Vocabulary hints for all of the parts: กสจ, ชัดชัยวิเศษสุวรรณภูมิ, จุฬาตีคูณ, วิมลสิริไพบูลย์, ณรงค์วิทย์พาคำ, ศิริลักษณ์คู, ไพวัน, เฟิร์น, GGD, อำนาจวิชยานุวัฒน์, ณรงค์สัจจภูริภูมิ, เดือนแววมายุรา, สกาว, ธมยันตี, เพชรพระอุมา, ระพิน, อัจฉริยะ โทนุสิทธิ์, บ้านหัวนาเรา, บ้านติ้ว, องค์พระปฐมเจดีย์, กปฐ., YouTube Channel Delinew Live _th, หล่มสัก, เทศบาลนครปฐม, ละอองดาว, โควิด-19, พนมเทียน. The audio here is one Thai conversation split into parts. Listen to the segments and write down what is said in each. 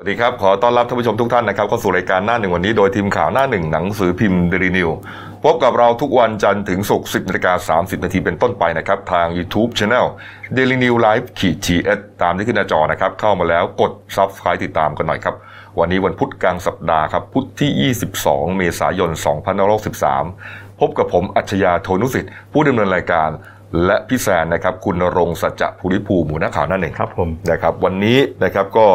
สวัสดีครับขอต้อนรับท่านผู้ชมทุกท่านนะครับเข้าสู่รายการหน้าหนึ่งวันนี้โดยทีมข่าวหน้าหนึ่งหนังสือพิมพ์ Delinew พบกับเราทุกวันจันทร์ถึงศุกร์ 10:30 น.เป็นต้นไปนะครับทาง YouTube Channel Delinew Live _th ตามที่ขึ้นหน้าจอนะครับเข้ามาแล้วกด Subscribe ติดตามกันหน่อยครับวันนี้วันพุธกลางสัปดาห์ครับพุธที่22 เมษายน 2563พบกับผมอัจฉริยะ โทนุสิทธิ์ผู้ดำเนินรายการและพี่แซนนะครับคุณณรงค์สัจจภูริภูมิหัวหน้าข่าวหน้าหนึ่งครับผมนะครับวันนี้นะครับก็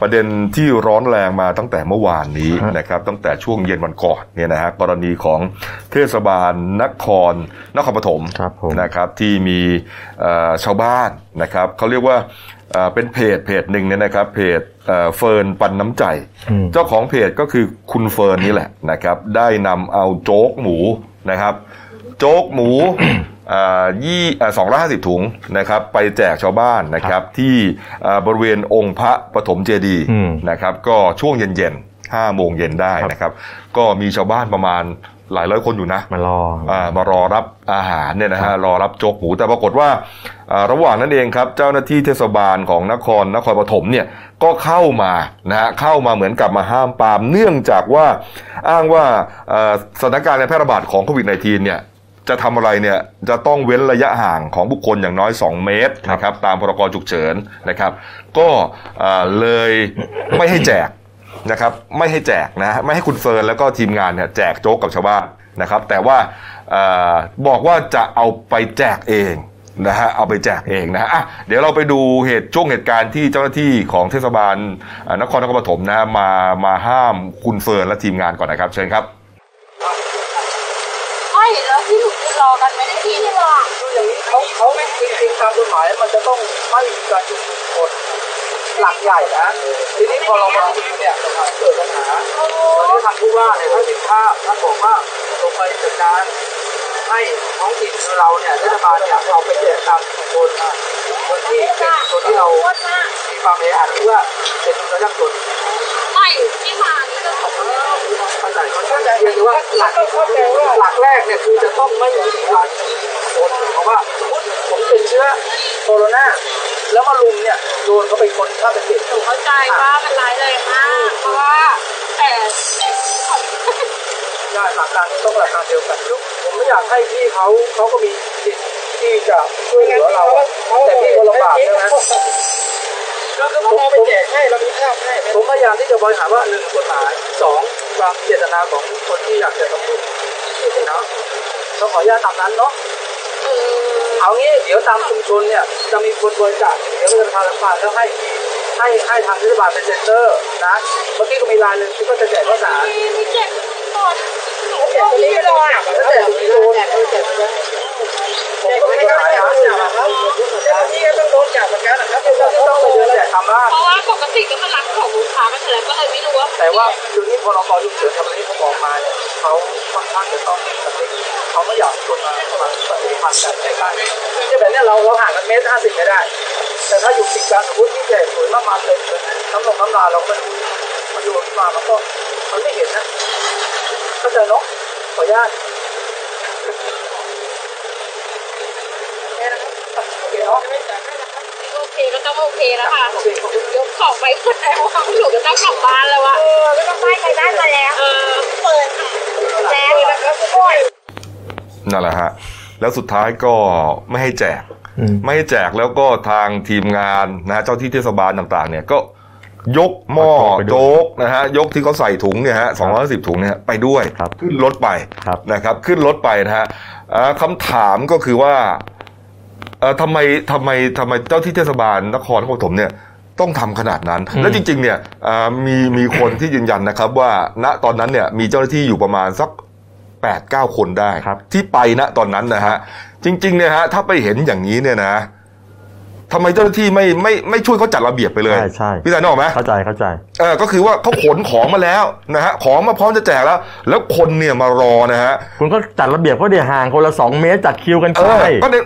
ประเด็นที่ร้อนแรงมาตั้งแต่เมื่อวานนี้นะครับตั้งแต่ช่วงเย็นวันก่อนเนี่ยนะฮะกรณีของเทศบาลนครปฐมนะครับที่มีชาวบ้านนะครับเขาเรียกว่าเป็นเพจหนึ่งเนี่ยนะครับเพจเฟิร์นปันน้ำใจเจ้าของเพจก็คือคุณเฟิร์นนี่แหละนะครับได้นำเอาโจ๊กหมูนะครับโจ๊กหมู 250 ถุงนะครับไปแจกชาวบ้านนะครับที่บริเวณองค์พระปฐมเจดีย์นะครับก็ช่วงเย็นๆ 5 โมงเย็นได้นะครับก็มีชาวบ้านประมาณหลายร้อยคนอยู่นะมารอรับอาหารเนี่ยนะฮะรอรับโจ๊กหมูแต่ปรากฏว่าระหว่างนั้นเองครับเจ้าหน้าที่เทศบาลของนครปฐมเนี่ยก็เข้ามานะฮะเข้ามาเหมือนกับมาห้ามปรามเนื่องจากว่าอ้างว่าสถานการณ์การแพร่ระบาดของโควิด -19 เนี่ยจะทำอะไรเนี่ยจะต้องเว้นระยะห่างของบุคคลอย่างน้อย2 เมตรนะครับตามพรกฉุกเฉินนะครับก็เลยไม่ให้แจกนะครับไม่ให้แจกนะไม่ให้คุณเฟิร์นแล้วก็ทีมงานเนี่ยแจกโจ๊กกับชาวบ้านนะครับแต่ว่าบอกว่าจะเอาไปแจกเองนะฮะเอาไปแจกเองนะฮะเดี๋ยวเราไปดูเหตุการณ์ที่เจ้าหน้าที่ของเทศบาลนครปฐมนะมาห้ามคุณเฟิร์นและทีมงานก่อนนะครับเชิญครับแล้วที่ถูกรอกันไม่ได้ที่นี่หรอคืออย่างนี้เขาไม่จริงๆตามกฎหมายมันจะต้องไม่มีการจุดกดหลักใหญ่นะทีนี้พอเรามาที่เนี่ยเกิดปัญหาตอนนี้ทางผู้ว่าเนี่ยท่านสินค้าท่านบอกว่าลงไปจัดการให้ท้องถิ่นคือเราเนี่ยรัฐบาลเนี่ยเราไปแจกตามคนที่เป็นคนที่เราที่ความเดือดร้อนหรือว่าเป็นคนยากจนไม่ที่มาที่เราบอกเข้าใจคือว่าหลักแรกเนี่ยคือจะต้องไม่มีการเพราะว่าผมติดเชื้อโควิดแล้วมาลุมเนี่ยโดนเขาไปคนเข้าไปติดเข้าใจว่าเป็นไรเลยค่ะเพราะว่าแต่หลักการต้องหลักการเดียวกันผมไม่อยากให้พี่เขาก็มีสิทธิ์ที่จะช่วยเหลือเราแต่พี่ก็ลำบากใช่ไหมแล้วก็เราไปแจกให้เรามีภาพให้ผมพยายามที่จะบริหารว่า1กฎหมาย2ความเจตนาของคนที่อยากจะทำบุญเนาะต้องขออนุญาตตามนั้นเนาะเอางี้เดี๋ยวตามชุมชนเนี่ยจะมีคนบริจาคเดี๋ยวจะพาลังพาแล้วให้ทางรัฐบาลเป็นเซ็นเตอร์นะเมื่อกี้ก็มีรายหนึ่งที่ก็จะแจกข้าวสารที่แจกก่อนแจกที่โลอ่ะแล้วแต่ที่โลเนี่ยเขาแจกนะผมก็ไม่ได้ขายนะเจ้าหน้าที่ก็ต้องโดนจับเหมือนกันนะครับเจ้าหน้าที่ต้องไปเดินแจกทำบ้างเพราะว่าปกติก็มารับของลูกค้ากันแล้วก็เลยไม่รู้ว่าแต่ว่าอยู่นี่พอเราขอยุ่งเฉินทำนี้เขาบอกมาเนี่ยเขาค่อนข้างจะต้องสติเขาไม่อยากชวนมาปฏิบัติการใกล้ๆที่แบบนี้เราห่างกัน1.50 เมตรไม่ได้แต่ถ้าอยู่ติดกันสมมติที่แจกสวยมากๆเลยน้ำลาเราเป็นมันอยู่ที่มามันก็มันไม่เห็นนะเข้าใจเนาะขออนุญาตโอเคก็ต้องโอเคแล้วค่ะยกของไปคนแล้วค่ะหนูก็ต้องกลับบ้านแล้วอ่ะก็ต้องไปได้มาแล้วเปิดแล้วแล้วก็โวยนั่นแหละฮะแล้วสุดท้ายก็ไม่ให้แจกแล้วก็ทางทีมงานนะเจ้าที่เทศบาลต่างๆเนี่ยก็ยกหม้อโจ๊กนะฮะยกที่เขาใส่ถุงเนี่ยฮะ250 ถุงเนี่ยไปด้วยขึ้นรถไปนะครับขึ้นรถไปนะฮะคำถามก็คือว่าทำไมเจ้าที่เทศบาลนครปฐมเนี่ยต้องทำขนาดนั้นและจริงๆเนี่ยมีคนที่ยืนยันนะครับว่าณตอนนั้นเนี่ยมีเจ้าหน้าที่อยู่ประมาณสัก 8-9 คนได้ที่ไปณตอนนั้นนะฮะจริงๆเนี่ยฮะถ้าไปเห็นอย่างนี้เนี่ยนะทำไมเจ้าหน้าที่ไม่ช่วยเขาจัดระเบียบไปเลยใช่พี่สายนอกไหมเข้าใจก็คือว่าเขาขนของมาแล้วนะฮะของมาพร้อมจะแจกแล้วคนเนี่ยมารอนะฮะคุณก็จัดระเบียบก็เดี๋ยวห่างคนละ2 เมตรจัดคิวกันก็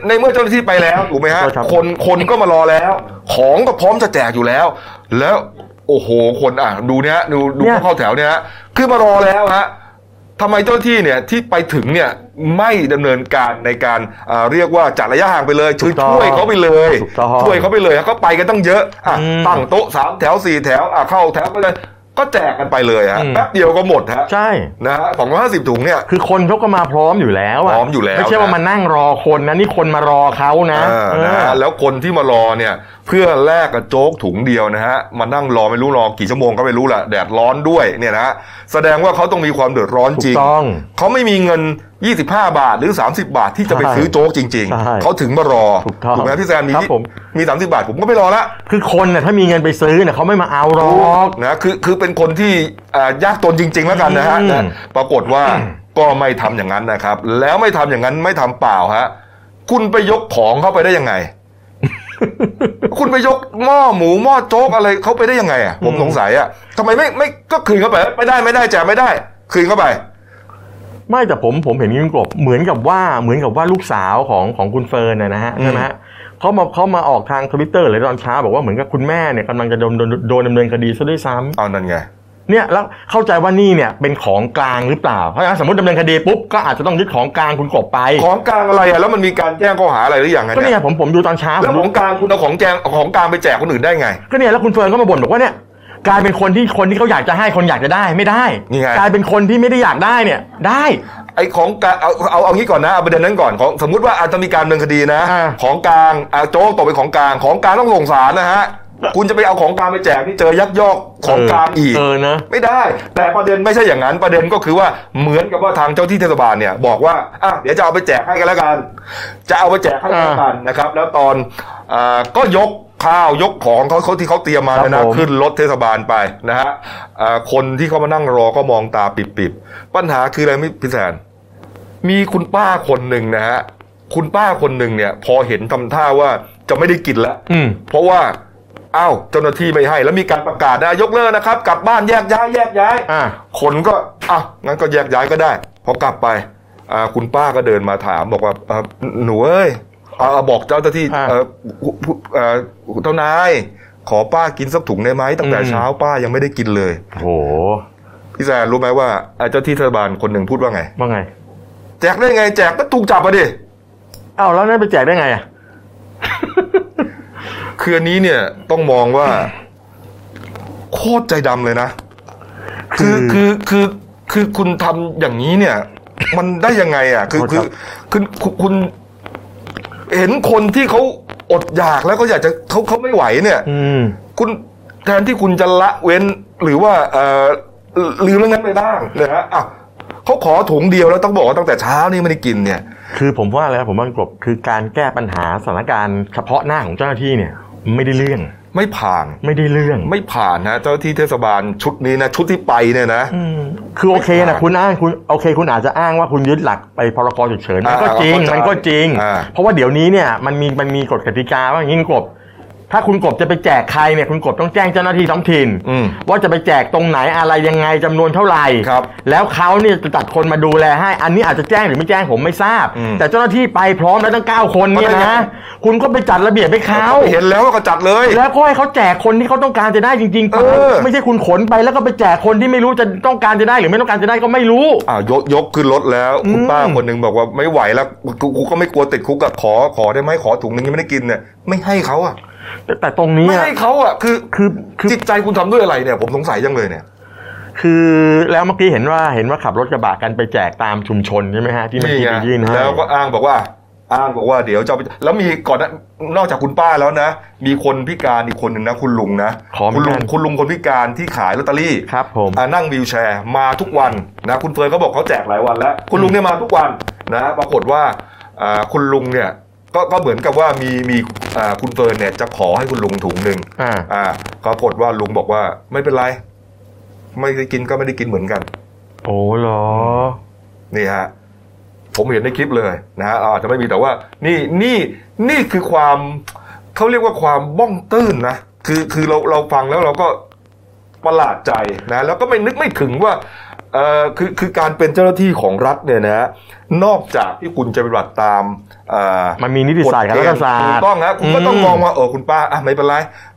ในเมื่อเจ้าหน้าที่ไปแล้วถูกไหมฮะคนก็มารอแล้วของก็พร้อมจะแจกอยู่แล้วแล้วโอ้โหคนดูเนี่ยดูเข้าแถวเนี่ยฮะคือมารอแล้วฮะ ทำไมเจ้าที่เนี่ยที่ไปถึงเนี่ยไม่ดำเนินการในการเรียกว่าจัดระยะห่างไปเลยช่วยเขาไปเลยช่วยเขาไปเลยเขาไปกันตั้งเยอะตั้งโต๊ะ3แถว4แถวเข้าแถวไปเลยก็แจกกันไปเลยฮะแป๊บเดียวก็หมดฮะใช่นะฮะ250ถุงเนี่ยคือคนเขาก็มาพร้อมอยู่แล้วพร้อมอยู่แล้วไม่ใช่ว่ามานั่งรอคนนะนี่คนมารอเขานะนะฮะแล้วคนที่มารอเนี่ยเพื่อแลกกับโจ๊กถุงเดียวนะฮะมานั่งรอไม่รู้รอกี่ชั่วโมงก็ไม่รู้แหละแดดร้อนด้วยเนี่ยนะแสดงว่าเขาต้องมีความเดือดร้อนจริงเขาไม่มีเงิน25บาทหรือ30บาทที่จะไปซื้อโจ๊กจริงๆเขาถึงมารอถูกไหมพี่แซมมี30บาทผมก็ไม่รอละคือคนเนี่ยถ้ามีเงินไปซื้อเนี่ยเขาไม่มาเอาหรอกนะคือเป็นคนที่ยากจนจริงๆแล้วกันนะฮะปรากฏว่าก็ไม่ทำอย่างนั้นนะครับแล้วไม่ทำอย่างนั้นไม่ทำเปล่าฮะคุณไปยกของเข้าไปได้ยังไงคุณไปยกหม้อหมูหม้อโจ๊กอะไรเขาไปได้ยังไงอ่ะผมสงสัยอ่ะทำไมไม่ก็คืนเข้าไปไม่ได้แจกไม่ได้คืนเข้าไปไม่แต่ผมเห็นคุณกบเหมือนกับว่าลูกสาวของคุณเฟิร์นนะฮะใช่ไหมเขามาออกทาง Twitter เลยตอนเช้าบอกว่าเหมือนกับคุณแม่เนี่ยกำลังจะโดนดำเนินคดีซะด้วยซ้ำเอานั่นไงเนี่ยแล้วเข้าใจว่านี่เนี่ยเป็นของกลางหรือเปล่าเพราะฉะนั้นสมมติดำเนินคดีปุ๊บก็อาจจะต้องยึดของกลางคุณกบไปของกลางอะไรแล้วมันมีการแจ้งข้อหาอะไรหรือยังไงก็เนี่ยผมดูตอนเช้าแล้วของกลางคุณเอาของกลางไปแจกคนอื่นได้ไงก็เนี่ยแล้วคุณเฟิร์นก็มาบ่นบอกว่าเนี่ยกลายเป็นคนที่เขาอยากจะให้คนอยากจะได้ไม่ได้กลายเป็นคนที่ไม่ได้อยากได้เนี่ยได้ไอ้ของกลางเอางี้ก่อนนะเอาประเด็นนั้นก่อนของสมมติว่าอาจจะมีการดำเนินคดีนะของกลางโจ๊กตกเป็นของกลางต้องส่งศาลนะฮะคุณจะไปเอาของกลางไปแจกนี่เจอยักยอกของกลางอีกนะไม่ได้แต่ประเด็นไม่ใช่อย่างนั้นประเด็นก็คือว่าเหมือนกับว่าทางเจ้าที่เทศบาลเนี่ยบอกว่าเดี๋ยวจะเอาไปแจกให้กันแล้วกันจะเอาไปแจกให้กันแล้วกันนะครับแล้วตอนก็ยกข้าวยกของเขาที่เขาเตรียมมานะขึ้นรถเทศบาลไปนะฮะคนที่เขามานั่งรอก็มองตาปิบๆปัญหาคืออะไรไม่พิจารณามีคุณป้าคนหนึ่งนะฮะคุณป้าคนหนึ่งเนี่ยพอเห็นทำท่าว่าจะไม่ได้กินแล้วเพราะว่าอ้าวเจ้าหน้าที่ไม่ให้แล้วมีการประกาศนะยกเลิกนะครับกลับบ้านแยกย้ายคนก็งั้นก็แยกย้ายก็ได้พอกลับไปคุณป้าก็เดินมาถามบอกว่าหนูเอ้ยบอกเจ้าหน้าที่เจ้านายขอป้ากินสักถุงได้ไหมตั้งแต่เช้าป้ายังไม่ได้กินเลยโหพี่แซนรู้ไหมว่าเจ้าที่เทศบาลคนหนึ่งพูดว่าไงแจกได้ไงแจกก็ถูกจับมาดิอ้าวแล้วนั่นไปแจกได้ไงอ่ะ คืออันนี้เนี่ยต้องมองว่าโคตรใจดำเลยนะคือคุณทำอย่างนี้เนี่ยมันได้ยังไงอ่ะคือคุณเห็นคนที่เขาอดอยากแล้วก็อยากจะเขาไม่ไหวเนี่ยคุณแทนที่คุณจะละเว้นหรือว่าลืมเรื่องนั้นไปบ้างนะฮะเขาขอถุงเดียวแล้วต้องบอกว่าตั้งแต่เช้านี่ไม่ได้กินเนี่ยคือผมว่าอะไรผมว่ากบคือการแก้ปัญหาสถานการณ์เฉพาะหน้าของเจ้าหน้าที่เนี่ยไม่ได้เรื่องไม่ผ่านนะเจ้าหน้าที่เทศบาลชุดนี้นะชุดที่ไปเนี่ยนะคือโอเคนะคุณอาจจะอ้างว่าคุณยึดหลักไปพรกฉุกเฉินมันก็จริงเพราะว่าเดี๋ยวนี้เนี่ยมันมีกฎกติกาว่าอย่างนี้กบถ้าคุณกบจะไปแจกใครเนี่ยคุณกบต้องแจ้งเจ้าหน้าที่ท้องถิ่นว่าจะไปแจกตรงไหนอะไรยังไงจำนวนเท่าไหร่แล้วเขาเนี่ยจะจัดคนมาดูแลให้อันนี้อาจจะแจ้งหรือไม่แจ้งผมไม่ทราบแต่เจ้าหน้าที่ไปพร้อมแล้วตั้ง9คนเนี่ยนะคุณก็ไปจัดระเบียบให้เขาเห็นแล้วก็จัดเลยแล้วก็ให้เขาแจกคนที่เขาต้องการจะได้จริงๆไม่ใช่คุณขนไปแล้วก็ไปแจกคนที่ไม่รู้จะต้องการจะได้หรือไม่ต้องการจะได้ก็ไม่รู้ยกขึ้นรถแล้วคุณป้าคนนึงบอกว่าไม่ไหวแล้วกูก็ไม่กลัวติดคุกอะขอได้ไหมขอถุงนึงยังไม่ได้กินเนี่ยไม่ให้เขาอะแต่ตรงนี้ไม่ให้เขาอ่ะคือจิตใจคุณทำด้วยอะไรเนี่ยผมสงสัยจังเลยเนี่ยคือแล้วเมื่อกี้เห็นว่าขับรถกระบะกันไปแจกตามชุมชนใช่ไหมฮะที่มันมียื่นให้แล้วก็อ้างบอกว่าเดี๋ยวจะไปแล้วมีก่อนนอกจากคุณป้าแล้วนะมีคนพิการอีกคนหนึ่งนะคุณลุงนะคุณลุงคนพิการที่ขายลอตเตอรี่ครับผมนั่งวีลแชร์มาทุกวันนะคุณเฟิร์นเขาบอกเขาแจกหลายวันแล้วคุณลุงเนี่ยมาทุกวันนะปรากฏว่าคุณลุงเนี่ยก็เหมือนกับว่ามีคุณเฟิร์นเนี่ยจะขอให้คุณลุงถุงหนึ่งปรากฏว่าลุงบอกว่าไม่เป็นไรไม่ได้กินก็ไม่ได้กินเหมือนกันโอ้เหรอนี่ฮะผมเห็นในคลิปเลยนะฮะอาจจะไม่มีแต่ว่านี่คือความเขาเรียกว่าความบ้องตื้นนะคือเราฟังแล้วเราก็ประหลาดใจนะแล้วก็ไม่นึกไม่ถึงว่าคือการเป็นเจ้าหน้าที่ของรัฐเนี่ยนะนอกจากที่คุณจะปฏิบัติตามมันมีนิติศาสตร์และศาสตร์ถูกต้องฮะคุณก็ต้องมองว่าคุณป้าไม่เป็นไร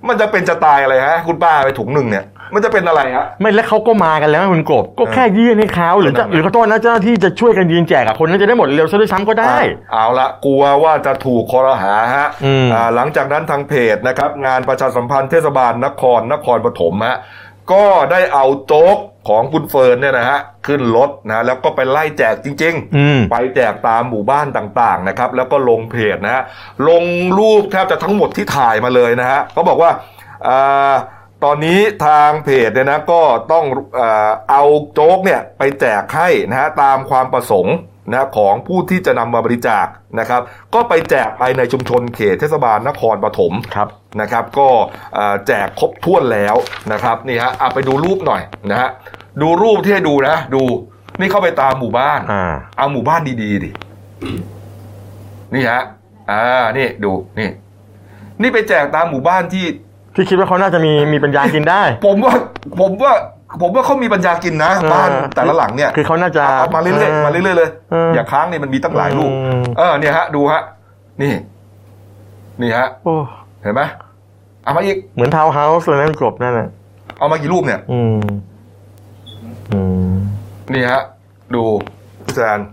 มันจะเป็นจะตายอะไรฮะคุณป้าไปถุงหนึ่งเนี่ย มันจะเป็นอะไรฮะไม่แล้วเขาก็มากันแล้วไม่คุณกบก็แค่ยื่นให้เขาหรือเขาต้อนนะเจ้าที่จะช่วยกันยืนแจกคนนั้นจะได้หมดเร็วซะด้วยซ้ำก็ได้เอาละกลัวว่าจะถูกครหาฮะหลังจากนั้นทางเพจนะครับงานประชาสัมพันธ์เทศบาลนครปฐมฮะก็ได้เอาโต๊ะของคุณเฟิร์นเนี่ยนะฮะขึ้นรถนะแล้วก็ไปไล่แจกจริงๆไปแจกตามหมู่บ้านต่างๆนะครับแล้วก็ลงเพจนะฮะลงรูปแทบจะทั้งหมดที่ถ่ายมาเลยนะฮะเขาบอกว่าตอนนี้ทางเพจเนี่ยนะก็ต้องเอาโจ๊กเนี่ยไปแจกให้นะฮะตามความประสงค์นะของผู้ที่จะนำมาบริจาคนะครับก็ไปแจกภายในชุมชนเขตเทศบาลนครปฐมนะครับก็แจกครบถ้วนแล้วนะครับนี่ฮะไปดูรูปหน่อยนะฮะดูรูปที่ให้ดูนะดูนี่เข้าไปตามหมู่บ้านเอาหมู่บ้านดีๆดินี่ฮะนี่ดูนี่ไปแจกตามหมู่บ้านที่คิดว่าเขาน่าจะมีปัญญากินได้ผมว่าเขามีปัญญากินนะบ้านแต่ละหลังเนี่ยคือเขาน่าจะมาเรื่อยๆมาเรื่อยๆเลยอย่าค้างนี่มันมีตั้งหลายรูปเนี่ยฮะดูฮะนี่ฮะเห็นไหมเอามาอีกเหมือนทาวน์เฮาส์เลยนั่นกลบนั่นน่ะเอามากี่รูปเนี่ยนี่ฮะดูอาจารย์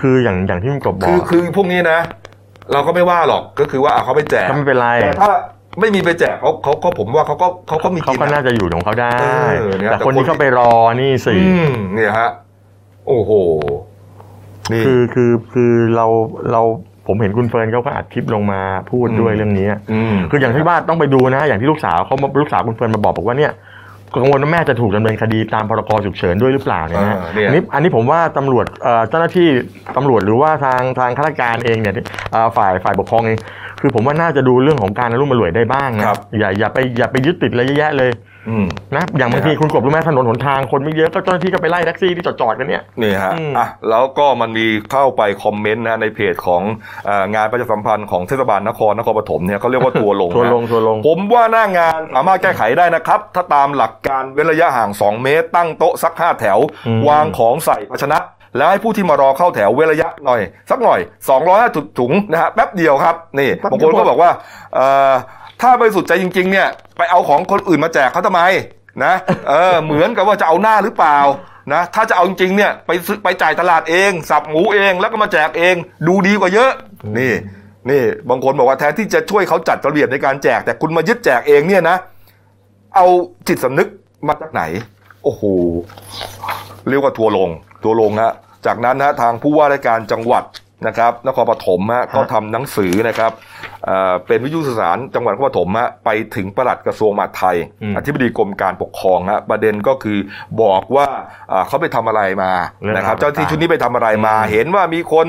คืออย่างที่มันกลบบอกคือพวกนี้นะเราก็ไม่ว่าหรอกก็คือว่าเขาไปแจกไม่เป็นไรแต่ถ้าไม่มีไปแจกเขาก็ผมว่าเขาก็มีกินเขาก็น่าจะอยู่ของเขาได้แต่คนที่เข้าไปรอนี่สิเนี่ยฮะโอ้โหนี่คือเราผมเห็นคุณเฟิร์นเขาก็อัดคลิปลงมาพูดด้วยเรื่องนี้คืออย่างที่ว่าต้องไปดูนะอย่างที่ลูกสาวคุณเฟิร์นมาบอกว่าเนี่ยกังวลว่าแม่จะถูกดำเนินคดีตามพรกฉุกเฉินด้วยหรือเปล่าเนี่ยนะอันนี้ผมว่าตำรวจเจ้าหน้าที่ตำรวจหรือว่าทางข้าราชการเองเนี่ยฝ่ายปกครองเองคือผมว่าน่าจะดูเรื่องของการร่วมมือรวยได้บ้างนะอย่าไปยึดติดอะไรเยอะแยะเลยนะอย่างบางทีคุณกบรู้ไหมถนนหนทางคนไม่เยอะก็เจ้าหน้าที่ก็ไปไล่แท็กซี่ที่จอดกันเนี่ยนี่ฮะแล้วก็มันมีเข้าไปคอมเมนต์นะในเพจของงานประชาสัมพันธ์ของเทศบาลนครปฐมเนี่ยเขาเรียกว่าทัวลงผมว่าหน้างานสามารถแก้ไขได้นะครับถ้าตามหลักการเว้นระยะห่าง2เมตรตั้งโต๊ะสัก5แถววางของใส่ภาชนะแล้วให้ผู้ที่มารอเข้าแถวเว้นระยะหน่อยสักหน่อย250ถุงนะฮะแป๊บเดียวครับนี่บางคนก็บอกว่าถ้าบริสุทธิ์ใจจริงๆเนี่ยไปเอาของคนอื่นมาแจกเขาทำไมนะเหมือนกับว่าจะเอาหน้าหรือเปล่านะถ้าจะเอาจริงๆเนี่ยไปจ่ายตลาดเองสับหมูเองแล้วก็มาแจกเองดูดีกว่าเยอะนี่บางคนบอกว่าแทนที่จะช่วยเขาจัดระเบียบในการแจกแต่คุณมายึดแจกเองเนี่ยนะเอาจิตสำนึกมาจากไหนโอ้โหเรียกว่าทัวลงฮะจากนั้นฮะทางผู้ว่าราชการจังหวัดนะครับนครปฐมฮะก็ทำหนังสือนะครับเป็นวิทยุสื่อสารจังหวัดนครปฐมฮะไปถึงปลัดกระทรวงมหาดไทยอธิบดีกรมการปกครองฮะประเด็นก็คือบอกว่าเขาไปทำอะไรมานะครับเจ้าที่ชุดนี้ไปทำอะไรมาเห็นว่ามีคน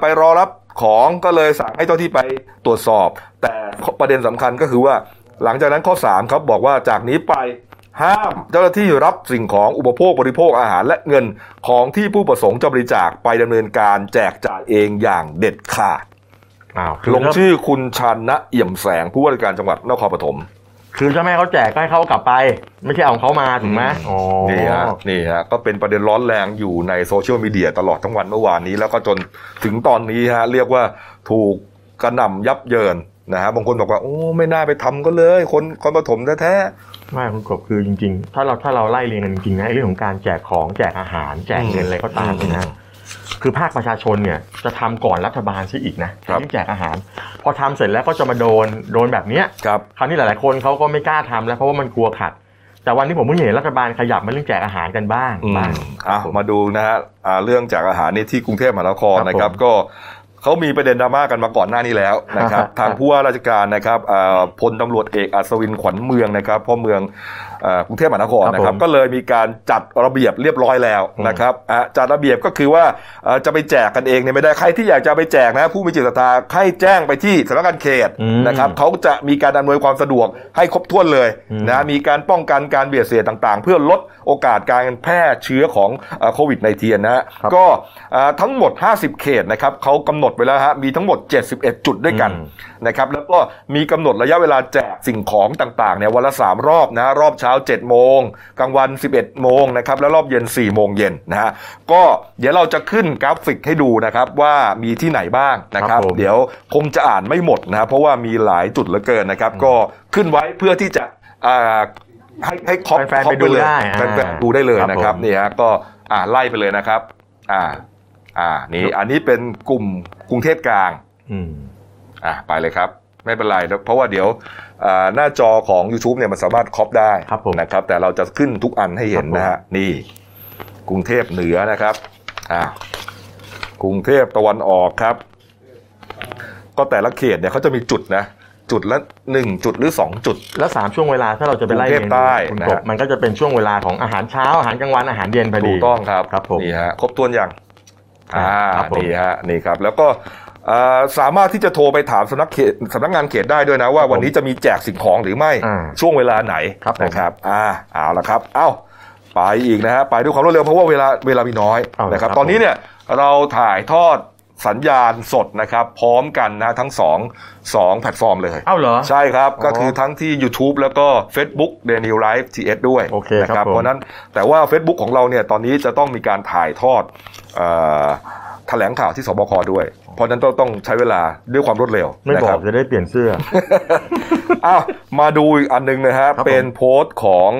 ไปรอรับของก็เลยสั่งให้เจ้าที่ไปตรวจสอบแต่ประเด็นสำคัญก็คือว่าหลังจากนั้นข้อ3ครับบอกว่าจากนี้ไปห้ามเจ้าหน้าที่รับสิ่งของอุปโภคบริโภคอาหารและเงินของที่ผู้ประสงค์จะบริจาคไปดำเนินการแจกจ่ายเองอย่างเด็ดขาดลงชื่อคุณชันนะเอี่ยมแสงผู้ว่าราชการจังหวัดนครปฐมคือเจ้าแม่เขาแจกให้เขากลับไปไม่ใช่เอาเขามาถูกไหมนี่ฮะก็เป็นประเด็นร้อนแรงอยู่ในโซเชียลมีเดียตลอดทั้งวันเมื่อวานนี้แล้วก็จนถึงตอนนี้ฮะเรียกว่าถูกกระหน่ำยับเยินนะฮะบางคนบอกว่าโอ้ไม่น่าไปทำก็เลยคนปฐมแท้ไม่คุณกบคือจริงๆถ้าเราไล่เรียนกันจริงๆนะเรื่องของการแจกของแจกอาหารแจกเงินอะไรก็ตามนะคือภาคประชาชนเนี่ยจะทำก่อนรัฐบาลซะอีกนะที่แจกอาหารพอทำเสร็จแล้วก็จะมาโดนแบบนี้คราวนี้หลายๆคนเขาก็ไม่กล้าทำแล้วเพราะว่ามันกลัวขัดแต่วันนี้ผมเพิ่งเห็นรัฐบาลขยับมาเรื่องแจกอาหารกันบ้างมาดูนะฮะเรื่องแจกอาหารนี่ที่กรุงเทพมหานครนะครับก็เขามีประเด็นดราม่ากันมาก่อนหน้านี้แล้วนะครับทางผู้ว่าราชการนะครับพลตำรวจเอกอัศวินขวัญเมืองนะครับพ่อเมืองกรุงเทพมหานครนะครับก็เลยมีการจัดระเบียบเรียบร้อยแล้วนะครับจัดระเบียบก็คือว่าจะไปแจกกันเองเนี่ยไม่ได้ใครที่อยากจะไปแจกนะผู้มีจิตศรัทธาให้แจ้งไปที่สำนักงานเขตนะครับเขาจะมีการอำนวยความสะดวกให้ครบถ้วนเลยนะมีการป้องกันการเบียดเสียดต่างๆเพื่อลดโอกาสการแพร่เชื้อของโควิด -19 นะฮะก็ทั้งหมด50เขตนะครับเขากำหนดไปแล้วฮะมีทั้งหมด71จุดด้วยกันนะครับแล้วก็มีกำหนดระยะเวลาแจกสิ่งของต่างๆเนี่ยวันละ3รอบนะรอบเช้า7โมงกลางวัน 11 โมงนะครับแล้วรอบเย็น 4 โมงเย็นนะฮะก็เดี๋ยวเราจะขึ้นกราฟิกให้ดูนะครับว่ามีที่ไหนบ้างนะครับเดี๋ยวคงจะอ่านไม่หมดนะเพราะว่ามีหลายจุดเหลือเกินนะครับก็ขึ้นไว้เพื่อที่จะ ให้คอปไปดูได้ดูได้เลยนะครับนี่ฮะก็ไล่ไปเลยนะครับนี่อันนี้เป็นกลุ่มกรุงเทพกลางไปเลยครับไม่เป็นไรเพราะว่าเดี๋ยวหน้าจอของ YouTube เนี่ยมันสามารถครอปได้นะครับแต่เราจะขึ้นทุกอันให้เห็นนะฮะนี่กรุงเทพเหนือนะครับกรุงเทพตะวันออกครับก็แต่ละเขตเนี่ยเขาจะมีจุดนะจุดละ1จุดหรือ2จุดและ3ช่วงเวลาถ้าเราจะไปไล่เรียงกลุ่มมันก็จะเป็นช่วงเวลาของอาหารเช้าอาหารกลางวันอาหารเย็นพอดีถูกต้องครับนี่ฮะครบถ้วนอย่างนี่ฮะนี่ครับแล้วก็สามารถที่จะโทรไปถามสำนักงานเขตได้ด้วยนะว่าวันนี้จะมีแจกสิ่งของหรือไม่ช่วงเวลาไหนนะครับเอาละครับเอ้าไปอีกนะฮะไปด้วยความรวดเร็วเพราะว่าเวลามีน้อยนะครับตอนนี้เนี่ยเราถ่ายทอดสัญญาณสดนะครับพร้อมกันนะทั้งสองแพลตฟอร์มเลยเอ้าเหรอใช่ครับก็คือทั้งที่ YouTube แล้วก็ Facebook Delinew Live TH ด้วยนะครับเพราะนั้นแต่ว่า Facebook ของเราเนี่ยตอนนี้จะต้องมีการถ่ายทอดแถลงข่าวที่สบค.ด้วยเพราะนั้นต้องใช้เวลาด้วยความรวดเร็วไม่บอกจะได้เปลี่ยนเสื้ออ้าวมาดูอีกอันนึงนะฮะเป็นโพสต์ของ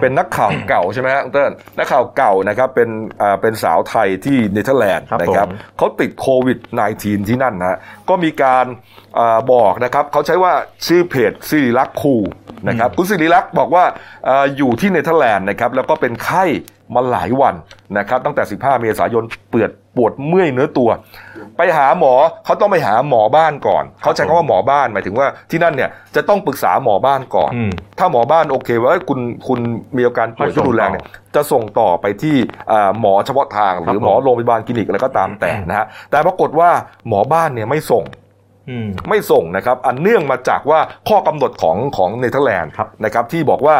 เป็นนักข่าวเก่าใช่ไหมฮะเติ้ลนักข่าวเก่านะครับเป็นสาวไทยที่เนเธอร์แลนด์นะครับเขาติดโควิด -19 ที่นั่นนะก็มีการบอกนะครับเขาใช้ว่าชื่อเพจศิริลักษณ์คูนะครับคุณศิริลักษณ์บอกว่าอยู่ที่เนเธอร์แลนด์นะครับแล้วก็เป็นไข้มาหลายวันนะครับตั้งแต่15เมษายนปวดเมื่อยเนื้อตัวไปหาหมอเขาต้องไปหาหมอบ้านก่อนเขาใช้คำว่าหมอบ้านหมายถึงว่าที่นั่นเนี่ยจะต้องปรึกษาหมอบ้านก่อนถ้าหมอบ้านโอเคว่าคุณมีอาการป่วยที่รุนแรงเนี่ยจะส่งต่อไปที่หมอเฉพาะทางหรือหมอโรงพยาบาลคลินิกอะไรก็ตามแต่นะฮะแต่ปรากฏว่าหมอบ้านเนี่ยไม่ส่งนะครับอันเนื่องมาจากว่าข้อกำหนดของเนเธอร์แลนด์นะครับที่บอกว่า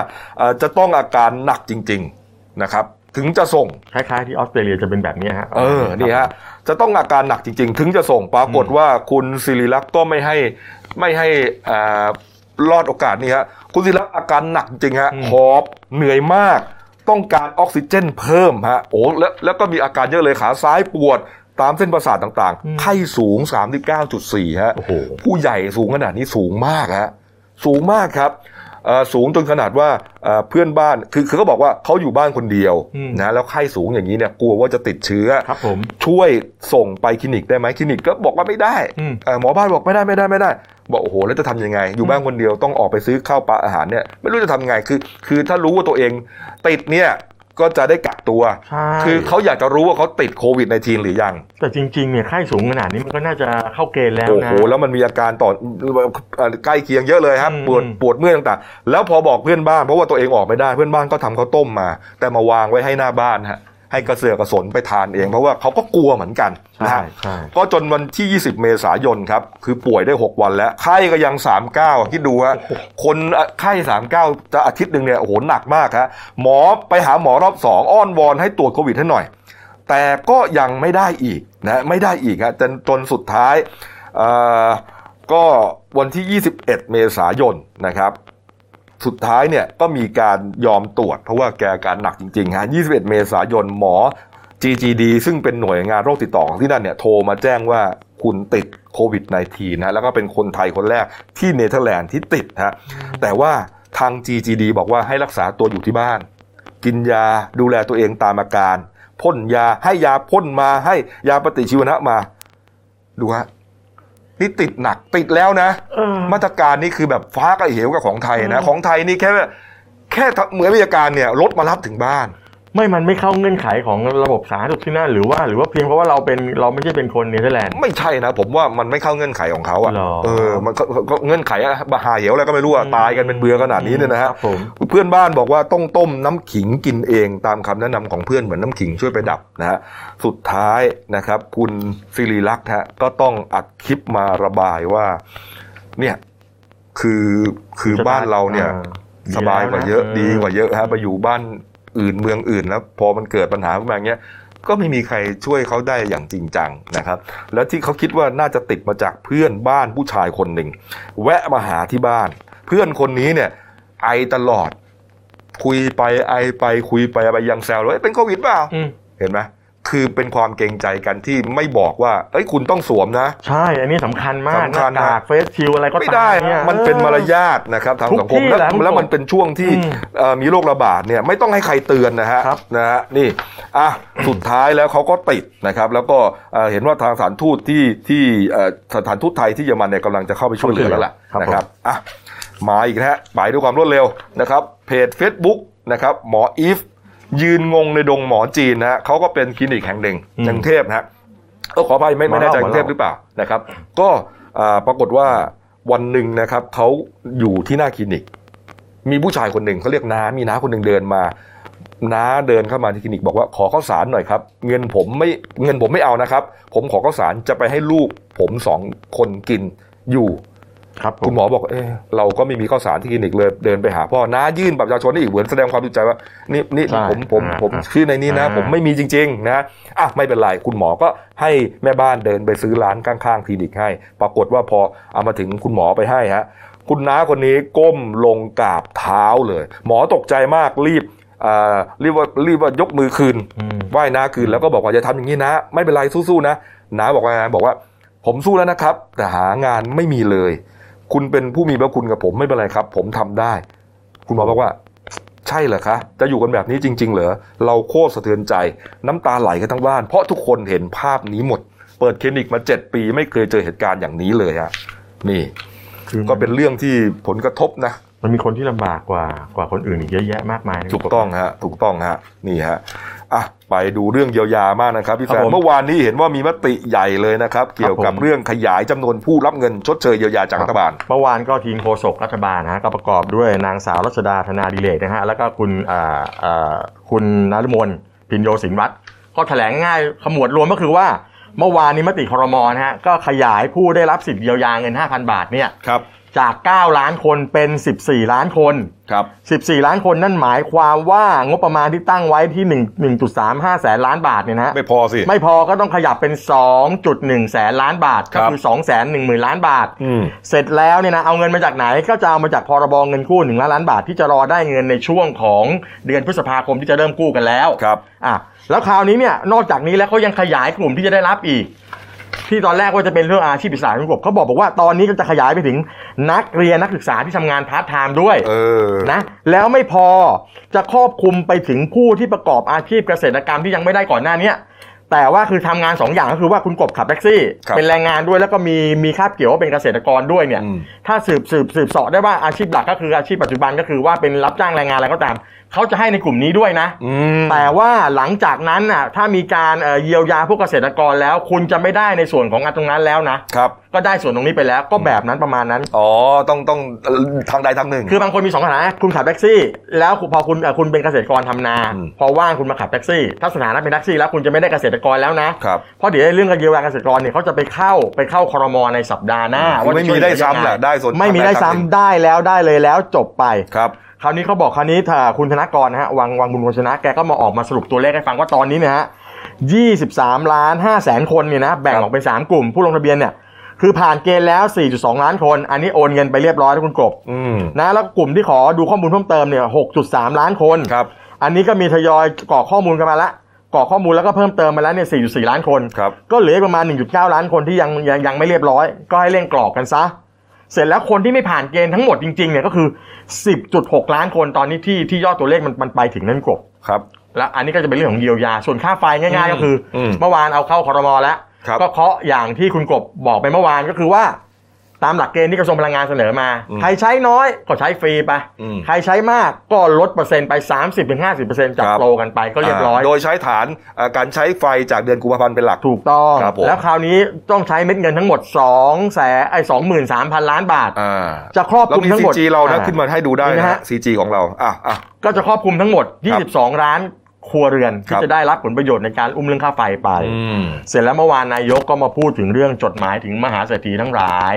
จะต้องอาการหนักจริงๆนะครับถึงจะส่งคล้ายๆที่ออสเตรเลียจะเป็นแบบนี้ฮะนี่ฮะจะต้องอาการหนักจริงๆถึงจะส่งปรากฏว่าคุณศิริลักษณ์ก็ไม่ให้รอดโอกาสนี่ฮะคุณศิริลักษณ์อาการหนักจริงฮะหอบเหนื่อยมากต้องการออกซิเจนเพิ่มฮะโอ้แล้วก็มีอาการเยอะเลยขาซ้ายปวดตามเส้นประสาทต่างๆไข้สูง 39.4 ฮะผู้ใหญ่สูงขนาดนี้สูงมากฮะสูงมากครับสูงจนขนาดว่าเพื่อนบ้านคือเขาบอกว่าเขาอยู่บ้านคนเดียวนะแล้วไข้สูงอย่างนี้เนี่ยกลัวว่าจะติดเชื้อช่วยส่งไปคลินิกได้ไหมคลินิกก็บอกว่าไม่ได้หมอบ้านบอกไม่ได้บอกโอ้โหแล้วจะทำยังไงอยู่บ้านคนเดียวต้องออกไปซื้อข้าวปลาอาหารเนี่ยไม่รู้จะทำไงคือถ้ารู้ว่าตัวเองติดเนี่ยก็จะได้กักตัวคือเขาอยากจะรู้ว่าเขาติดโควิด-19หรือยังแต่จริงๆเนี่ยไข้สูงขนาดนี้มันก็น่าจะเข้าเกณฑ์แล้วนะโอ้โหแล้วมันมีอาการต่อใกล้เคียงเยอะเลยครับปวดเมื่อยต่างๆแล้วพอบอกเพื่อนบ้านเพราะว่าตัวเองออกไม่ได้เพื่อนบ้านก็ทำข้าวต้มมาแต่มาวางไว้ให้หน้าบ้านฮะให้กระเสือกกระสนไปทานเองเพราะว่าเขาก็กลัวเหมือนกันนะฮะก็จนวันที่20เมษายนครับคือป่วยได้6วันแล้วไข้ก็ยัง39คิดดูฮะคนไข้39จะอาทิตย์นึงเนี่ยโอ้โหหนักมากฮะหมอไปหาหมอรอบ2อ้อนวอนให้ตรวจโควิดให้หน่อยแต่ก็ยังไม่ได้อีกนะไม่ได้อีกฮะจนสุดท้ายก็วันที่21เมษายนนะครับสุดท้ายเนี่ยก็มีการยอมตรวจเพราะว่าแกอาการหนักจริงๆฮะ21เมษายนหมอ GGD ซึ่งเป็นหน่วยงานโรคติดต่อของที่นั่นเนี่ยโทรมาแจ้งว่าคุณติดโควิด -19 นะแล้วก็เป็นคนไทยคนแรกที่เนเธอร์แลนด์ที่ติดฮะแต่ว่าทาง GGD บอกว่าให้รักษาตัวอยู่ที่บ้านกินยาดูแลตัวเองตามอาการพ่นยาให้ยาพ่นมาให้ยาปฏิชีวนะมาดูฮะนี่ติดหนักติดแล้วนะมาตรการนี่คือแบบฟ้ากับเหวกับของไทยนะของไทยนี่แค่เหมือนวิทยาการเนี่ยรถมารับถึงบ้านมันไม่เข้าเงื่อนไขของระบบสาธารณสุขที่นั่นหรือว่าเพียงเพราะว่าเราไม่ใช่เป็นคนเนเธอร์แลนด์ไม่ใช่นะผมว่ามันไม่เข้าเงื่อนไขของเขาอ่ะมันเงื่อนไขบาหาเหวอะไรก็ไม่รู้อ่ะตายกันเป็นเบื่อขนาดนี้เนี่ยนะฮะเพื่อนบ้านบอกว่าต้องต้มน้ำขิงกินเองตามคำแนะนำของเพื่อนเหมือนน้ำขิงช่วยไปดับนะฮะสุดท้ายนะครับคุณศิริลักษณ์ฮะก็ต้องอัดคลิปมาระบายว่าเนี่ยคือบ้านเราเนี่ยสบายกว่าเยอะดีกว่าเยอะฮะไปอยู่บ้านอื่นเมืองอื่นแล้วพอมันเกิดปัญหาขึ้นมาอย่างเงี้ยก็ไม่มีใครช่วยเขาได้อย่างจริงจังนะครับแล้วที่เขาคิดว่าน่าจะติดมาจากเพื่อนบ้านผู้ชายคนหนึ่งแวะมาหาที่บ้านเพื่อนคนนี้เนี่ยไอตลอดคุยไปไอไปคุยไปยังแซวเลยเป็นโควิดเปล่าเห็นไหม คือเป็นความเกรงใจกันที่ไม่บอกว่าเอ้ยคุณต้องสวมนะใช่อันนี้สำคัญมากหน้ากากเฟซชิลอะไรก็ไม่ได้มันเป็นมารยาทนะครับทางสังคมแล้วมันเป็นช่วงที่มีโรคระบาดเนี่ยไม่ต้องให้ใครเตือนนะฮะนะฮะนี่อ่ะสุดท้ายแล้วเขาก็ติดนะครับแล้วก็เห็นว่าทางสถานทูตที่สถานทูตไทยที่เยอรมันเนี่ยกำลังจะเข้าไปช่วยเหลือแล้วล่ะนะครับอ่ะมาอีกนะฮะไปด้วยความรวดเร็วนะครับเพจ Facebook นะครับหมออีฟยืนงงในดงหมอจีนนะฮะเขาก็เป็นคลินิกแห่งหนึ่งในกรุงเทพนะฮะขออภัยไม่แน่ใจกรุงเทพหรือเปล่านะครับก็ปรากฏว่าวันหนึ่งนะครับเขาอยู่ที่หน้าคลินิกมีผู้ชายคนหนึ่งเขาเรียกน้ามีน้าคนหนึ่งเดินมาน้าเดินเข้ามาที่คลินิกบอกว่าขอข้าวสารหน่อยครับเงินผมไม่เอานะครับผมขอข้าวสารจะไปให้ลูกผม2คนกินอยู่คุณหมอบอกเราก็ไม่มีข้าวสารที่คลินิกเลยเดินไปหาพ่อน้ายื่นบัตรประชาชนนี่อีกเหมือนแสดงความรู้ใจว่านี่ผมชื่อในนี้นะผมไม่มีจริงๆนะอ่ะไม่เป็นไรคุณหมอก็ให้แม่บ้านเดินไปซื้อร้านข้างๆคลินิกให้ปรากฏว่าพอเอามาถึงคุณหมอไปให้ฮะคุณน้าคนนี้ก้มลงกราบเท้าเลยหมอตกใจมากรีบว่ายกมือคืนไหว้น้าคืนแล้วก็บอกว่าอย่าทำอย่างนี้นะไม่เป็นไรสู้ๆนะน้าบอกว่าผมสู้แล้วนะครับแต่หางานไม่มีเลยคุณเป็นผู้มีพระคุณกับผมไม่เป็นไรครับผมทำได้คุณหมอบอกว่าใช่เหรอคะจะอยู่กันแบบนี้จริงๆเหรอเราโคตรสะเทือนใจน้ำตาไหลกันทั้งบ้านเพราะทุกคนเห็นภาพนี้หมดเปิดคลินิกมา7ปีไม่เคยเจอเหตุการณ์อย่างนี้เลยฮะนี่ก็เป็นเรื่องที่ผลกระทบนะมันมีคนที่ลำบากกว่าคนอื่นอีกเยอะแยะมากมายถูกต้องฮะนี่ฮะอ่ะไปดูเรื่องเยียวยามากนะครับพี่แฟนเมื่อวานนี้เห็นว่ามีมติใหญ่เลยนะครับเกี่ยวกับเรื่องขยายจำนวนผู้รับเงินชดเชยเยียวยาจากรัฐบาลเมื่อวานก็ทีมโฆษกรัฐบาลนะก็ประกอบด้วยนางสาวรัชดาธนาดิเรกนะฮะแล้วก็คุณนฤมลพินโยสินวัฒน์ก็แถลงง่ายขมวดรวมก็คือว่าเมื่อวานนี้มติครม.ฮะก็ขยายผู้ได้รับสิทธิเยียวยาเงิน 5,000 บาทเนี่ยจาก9ล้านคนเป็น14ล้านคนครับ14ล้านคนนั่นหมายความว่างบประมาณที่ตั้งไว้ที่ 1.35 แสนล้านบาทเนี่ยนะไม่พอสิไม่พอก็ต้องขยับเป็น 2.1 แสนล้านบาทก็คือ 210,000 ล้านบาทเสร็จแล้วเนี่ยนะเอาเงินมาจากไหนก็จะเอามาจากพรบเงินกู้1ล้านบาทที่จะรอได้เงินในช่วงของเดือนพฤษภาคมที่จะเริ่มกู้กันแล้วครับอ่ะแล้วคราวนี้เนี่ยนอกจากนี้แล้วเขายังขยายกลุ่มที่จะได้รับอีกที่ตอนแรกว่าจะเป็นเรื่องอาชีพอิสระของกบเขาบอกว่าตอนนี้ก็จะขยายไปถึงนักเรียนนักศึกษาที่ทำงานพาร์ทไทม์ด้วยนะแล้วไม่พอจะครอบคลุมไปถึงผู้ที่ประกอบอาชีพเกษตรกรรมที่ยังไม่ได้ก่อนหน้านี้แต่ว่าคือทำงาน2อย่างก็คือว่าคุณกบขับแท็กซี่เป็นแรงงานด้วยแล้วก็มีคาบเกี่ยวว่าเป็นเกษตรกรด้วยเนี่ยถ้าสืบสอบได้ว่าอาชีพหลักก็คืออาชีพปัจจุบันก็คือว่าเป็นรับจ้างแรงงานอะไรก็ตามเขาจะให้ในกลุ่มนี้ด้วยนะแต่ว่าหลังจากนั้นน่ะถ้ามีการเยียวยาพวกเกษตรกรแล้วคุณจะไม่ได้ในส่วนของอันตรงนั้นแล้วนะครับก็ได้ส่วนตรงนี้ไปแล้วก็แบบนั้นประมาณนั้นอ๋อต้องทางใดทางหนึ่งคือบางคนมี2สถานะคุณขับแท็กซี่แล้วพอคุณเป็นเกษตรกรทำนาพอว่างคุณมาขับแท็กซี่ถ้าสถานะเป็นแท็กซี่แล้วคุณจะไม่ได้เกษตรกรแล้วนะครับเพราะเดี๋ยวเรื่องเยียวยาเกษตรกรเนี่ยเขาจะไปเข้าครม.ในสัปดาห์หน้าว่าไม่มีได้ซ้ำแหละได้ส่วนไม่มีได้ซ้ำได้แล้วได้เลยแล้วจบไปครับคราวนี้เขาบอกคราวนี้คุณธนกรนะฮะวังบุญวงชนะแกก็มาออกมาสรุปตัวเลขให้ฟังว่าตอนนี้เนี่ยฮะ 23 ล้าน 5 แสนคนเนี่ยนะแบ่งออกเป็น3กลุ่มผู้ลงทะเบียนเนี่ยคือผ่านเกณฑ์แล้ว 4.2 ล้านคนอันนี้โอนเงินไปเรียบร้อยแล้วคุณกบนะแล้วกลุ่มที่ขอดูข้อมูลเพิ่มเติมเนี่ย 6.3 ล้านคนครับอันนี้ก็มีทยอยกรอกข้อมูลกันมาละกรอกข้อมูลแล้วก็เพิ่มเติมมาแล้วเนี่ย 4.4 ล้านคนก็เหลือประมาณ 1.9 ล้านคนที่ยังไม่เรียบร้อยก็ให้เร่งกรอกกันซะเสร็จแล้วคนที่ไม่ผ่านเกณฑ์ทั้งหมดจริงๆเนี่ยก็คือ 10.6 ล้านคนตอนนี้ที่ยอดตัวเลขมันไปถึงนั่นกบครับและอันนี้ก็จะเป็นเรื่องของเยียวยาส่วนค่าไฟง่ายๆก็คือเมื่อวานเอาเข้าครม.แล้วก็เคาะอย่างที่คุณกบบอกไปเมื่อวานก็คือว่าตามหลักเกณฑ์ที่กระทรวงพลังงานเสนอมาใครใช้น้อยก็ใช้ฟรีไปใครใช้มากก็ลดเปอร์เซ็นต์ไป 30-50% จากโปรกันไปก็เรียบร้อยโดยใช้ฐานการใช้ไฟจากเดือนกุมภาพันธ์เป็นหลักถูกต้องแล้วคราวนี้ต้องใช้เม็ดเงินทั้งหมด 23,000 ล้านบาทจะครอบคลุมทั้งหมด CG เรานะขึ้นมาให้ดูได้นะฮะ CG ของเราก็จะครอบคลุมทั้งหมด22ล้านครัวเรือนที่จะได้รับผลประโยชน์ในการอุ้มเรื่องค่าไฟไปเสร็จแล้วเมื่อวานนายกก็มาพูดถึงเรื่องจดหมายถึงมหาเศรษฐีทั้งหลาย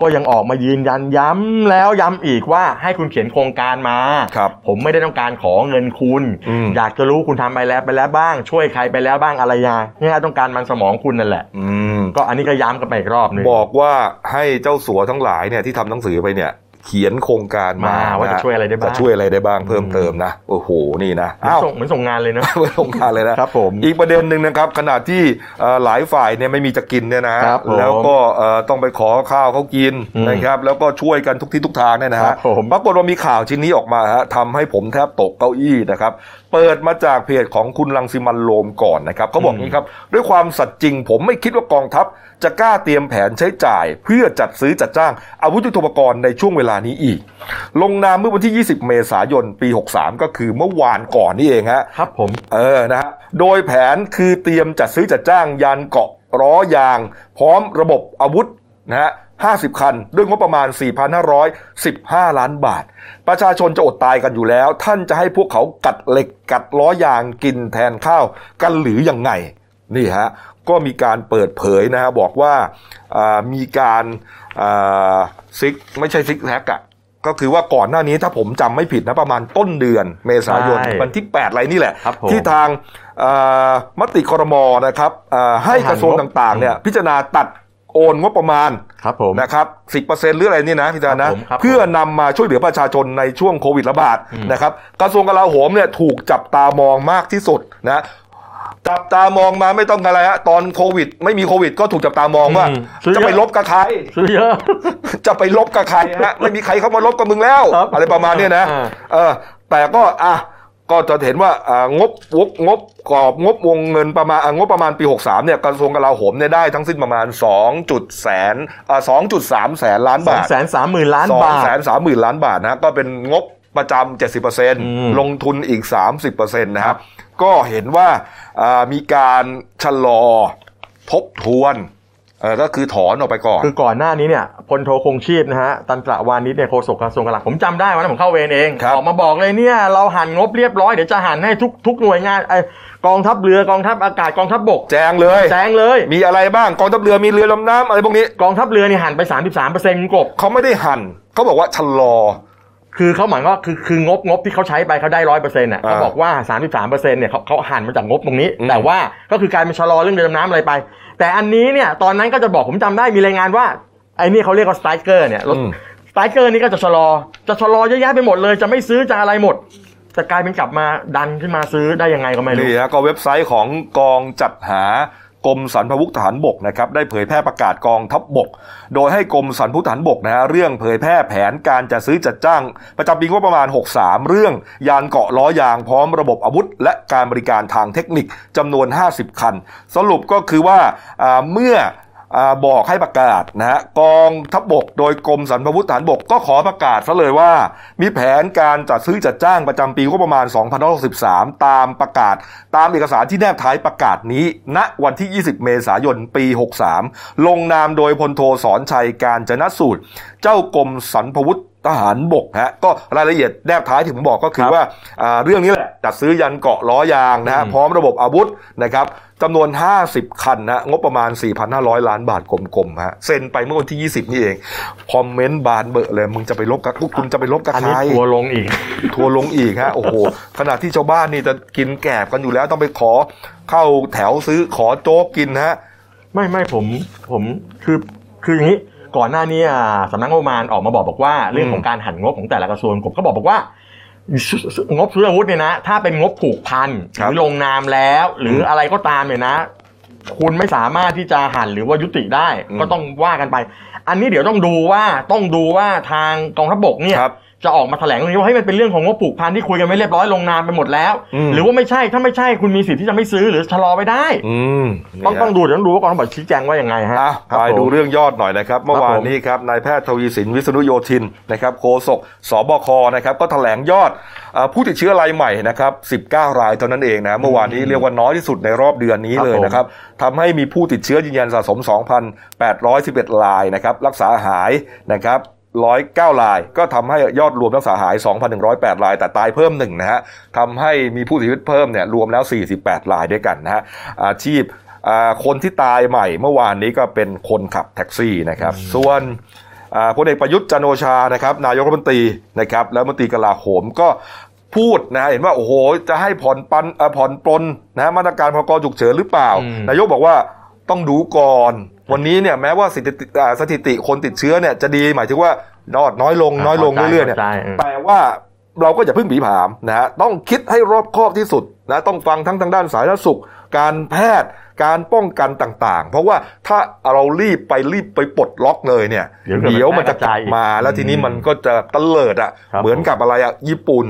ก็ยังออกมายืนยันย้ำแล้วย้ำอีกว่าให้คุณเขียนโครงการมาผมไม่ได้ต้องการขอเงินคุณอยากจะรู้คุณทำไปแล้วบ้างช่วยใครไปแล้วบ้างอะไรอย่างนี้ต้องการมันสมองคุณนั่นแหละก็อันนี้ก็ย้ำกันไปอีกรอบนึงบอกว่าให้เจ้าสัวทั้งหลายเนี่ยที่ทำหนังสือไปเนี่ย เขียนโครงการมาว่าจะช่วยอะไรได้บ้างเพิ่มเติมนะโอ้โหนี่นะเหมือนส่งงานเลยนะครับผมอีกประเด็นนึงนะครับขณะที่หลายฝ่ายเนี่ยไม่มีจะกินเนี่ยนะแล้วก็ต้องไปขอข้าวเขากินนะครับแล้วก็ช่วยกันทุกที่ทุกทางเนี่ยนะฮะปรากฏว่ามีข่าวชิ้นนี้ออกมาฮะทำให้ผมแทบตกเก้าอี้นะครับเปิดมาจากเพจของคุณรังสิมันต์โรมก่อนนะครับเขาบอกงี้ครับด้วยความสัตย์จริงผมไม่คิดว่ากองทัพจะกล้าเตรียมแผนใช้จ่ายเพื่อจัดซื้อจัดจ้างอาวุธยุทโธปกรณ์ในช่วงเวลานี้อีกลงนามเมื่อวันที่20เมษายนปี63ก็คือเมื่อวานก่อนนี่เองฮะครับผมนะฮะโดยแผนคือเตรียมจัดซื้อจัดจ้างยานเกาะล้อยางพร้อมระบบอาวุธนะฮะ50คันด้วยงบประมาณ 4,515 ล้านบาทประชาชนจะอดตายกันอยู่แล้วท่านจะให้พวกเขากัดเหล็กกัดล้อยางกินแทนข้าวกันหรือยังไงนี่ฮะก็มีการเปิดเผยนะฮะบอกว่ามีการซิกไม่ใช่ซิกแท็กอะก็คือว่าก่อนหน้านี้ถ้าผมจำไม่ผิดนะประมาณต้นเดือนเมษายนวันที่8อะไรนี่แหละที่ทางมติครม.นะครับให้กระทรวงต่างๆเนี่ยพิจารณาตัดโอนงบประมาณนะครับ 10% หรืออะไรนี่นะพี่จานะเพื่อนำมาช่วยเหลือประชาชนในช่วงโควิดระบาดนะครับกระทรวงกลาโหมเนี่ยถูกจับตามองมากที่สุดนะจับตามองมาไม่ต้องอะไรฮะตอนโควิดไม่มีโควิดก็ถูกจับตามองว่าจะไปลบกับใครจะไปลบกับใครฮะไม่มีใครเข้ามาลบกับมึงแล้วอะไรประมาณนี้นะแต่ก็จะเห็นว่างบกรอบงบวงเงินประมาณงบประมาณปี63เนี่ยกระทรวงกลาโหมเนี่ยได้ทั้งสิ้นประมาณ 2.3 แสนล้านบาท 230,000 ล้านบาท 230,000 ล้านบาทนะก็เป็นงบประจำ 70% ลงทุนอีก 30% นะครับก็เห็นว่ามีการชะลอทบทวนก็คือถอนออกไปก่อนคือก่อนหน้านี้เนี่ยพลโทคงชีพนะฮะตันตระวานิชเนี่ยโฆษกกระทรวงกลาโหมผมจำได้วันนั้นผมเข้าเวรเองออกมาบอกเลยเนี่ยเราหันงบเรียบร้อยเดี๋ยวจะหันให้ทุกหน่วยงานกองทัพเรือกองทัพอากาศกองทัพบกแจ้งเลยมีอะไรบ้างกองทัพเรือมีเรือลำน้ำอะไรพวกนี้กองทัพเรือนี่หันไป 33% กบเขาไม่ได้หันเขาบอกว่าชะลอคือเขาหมายว่าคืองบที่เขาใช้ไปเขาได้ 100% น่ะเขาบอกว่า 33% เนี่ยเขาหันมาจากงบตรงนี้แต่ว่าก็คือการมาชะลอเรื่องเรือดำน้ำอะไรไปแต่อันนี้เนี่ยตอนนั้นก็จะบอกผมจำได้มีรายงานว่าไอ้นี่เขาเรียกว่าสไตรเกอร์เนี่ยสไตรเกอร์นี่ก็จะชะลอเยอะแยะไปหมดเลยจะไม่ซื้อจะอะไรหมดแต่กลายเป็นกลับมาดันขึ้นมาซื้อได้ยังไงก็ไม่รู้นี่ฮะก็เว็บไซต์ของกองจัดหากรมสรรพาวุธทหารบกนะครับได้เผยแพร่ประกาศกองทัพบกโดยให้กรมสรรพาวุธทหารบกนะฮะเรื่องเผยแพร่แผนการจัดซื้อจัดจ้างประจำปีงบประมาณ63เรื่องยานเกาะล้อยางพร้อมระบบอาวุธและการบริการทางเทคนิคจำนวน50คันสรุปก็คือว่าเมื่อบอกให้ประกาศนะฮะกองทัพบกโดยกรมสรรพาวุธทหารบกก็ขอประกาศซะเลยว่ามีแผนการจัดซื้อจัดจ้างประจำปีงบประมาณ2563ตามประกาศตามเอกสารที่แนบท้ายประกาศนี้ณวันที่20เมษายนปี63ลงนามโดยพลโทสอนชัยการจนสูตรเจ้ากรมสรรพาวุธทหารบกฮะก็รายละเอียดแนบท้ายที่ผมบอกก็คือว่าเรื่องนี้แหละจัดซื้อยันเกาะล้อยางนะฮะพร้อมระบบอาวุธนะครับจำนวน50คันนะงบประมาณ 4,500 ล้านบาทกลมๆฮะเซ็นไปเมื่อวันที่20นี่เองคอมเมนต์บานเบอะเลยมึงจะไปลบกับคุณจะไปลบกับใครอันนี้ทัวลงอีกฮะโอ้โหขณะที่ชาวบ้านนี่จะกินแกบกันอยู่แล้วต้องไปขอเข้าแถวซื้อขอโจ๊กกินฮะไม่ผมคืออย่างนี้ก่อนหน้านี้สำนักงบประมาณออกมาบอกว่าเรื่องของการหันงบของแต่ละกระทรวงผมก็บอกว่างบซื้ออาวุธเนี่ยนะถ้าเป็นงบผูกพันหรือลงนามแล้วหรืออะไรก็ตามเนี่ยนะคุณไม่สามารถที่จะหันหรือว่ายุติได้ก็ต้องว่ากันไปอันนี้เดี๋ยวต้องดูว่าทางกองทัพบกเนี่ยจะออกมาแถลงตรงนี้ว่าให้มันเป็นเรื่องของงบผูกพันที่คุยกันไม่เรียบร้อยลงนามไปหมดแล้วหรือว่าไม่ใช่ถ้าไม่ใช่คุณมีสิทธิ์ที่จะไม่ซื้อหรือชะลอไปได้ต้องดูว่ากองทัพบกชี้แจงว่ายังไงฮะไปดูเรื่องยอดหน่อยนะครับเมื่อวานนี้ครับนายแพทย์ทวีสินวิษณุโยธินนะครับโฆษกสบคนะครับก็แถลงยอดผู้ติดเชื้อรายใหม่นะครับ19รายเท่านั้นเองนะเมื่อวานนี้เรียกว่าน้อยที่สุดในรอบเดือนนี้เลยนะครับทำให้มีผู้ติดเชื้อยืนยันสะสม 2,811 รายนะครับรักษาหายนะครับ109รายก็ทำให้ยอดรวมรักษาหาย 2,108 รายแต่ตายเพิ่ม1นะฮะทำให้มีผู้เสียชีวิตเพิ่มเนี่ยรวมแล้ว48รายด้วยกันนะฮะอาชีพคนที่ตายใหม่เมื่อวานนี้ก็เป็นคนขับแท็กซี่นะครับส่วนพลเอกประยุทธ์จันทร์โอชานะครับนายกรัฐมนตรีนะครับและรัฐมนตรีกลาโหมก็พูดนะเห็นว่าโอ้โหจะให้ผ่อนปลนนะมาตรการพรกฉุกเฉินหรือเปล่านายกบอกว่าต้องดูก่อน วันนี้เนี่ยแม้ว่าสถิติคนติดเชื้อเนี่ยจะดีหมายถึงว่านอดน้อยลงเรื่อยๆเนี่ยแต่ว่าเราก็อย่าเพิ่งผีผามนะฮะต้องคิดให้รอบคอบที่สุดนะต้องฟังทั้งทางด้านสาธารณสุขการแพทย์การป้องกันต่างๆเพราะว่าถ้าเรารีบไปปลดล็อกเลยเนี่ยเดี๋ยวมันจะกลับมาแล้วทีนี้มันก็จะตะเลิดอ่ะเหมือนกับอะไรอ่ะญี่ปุ่น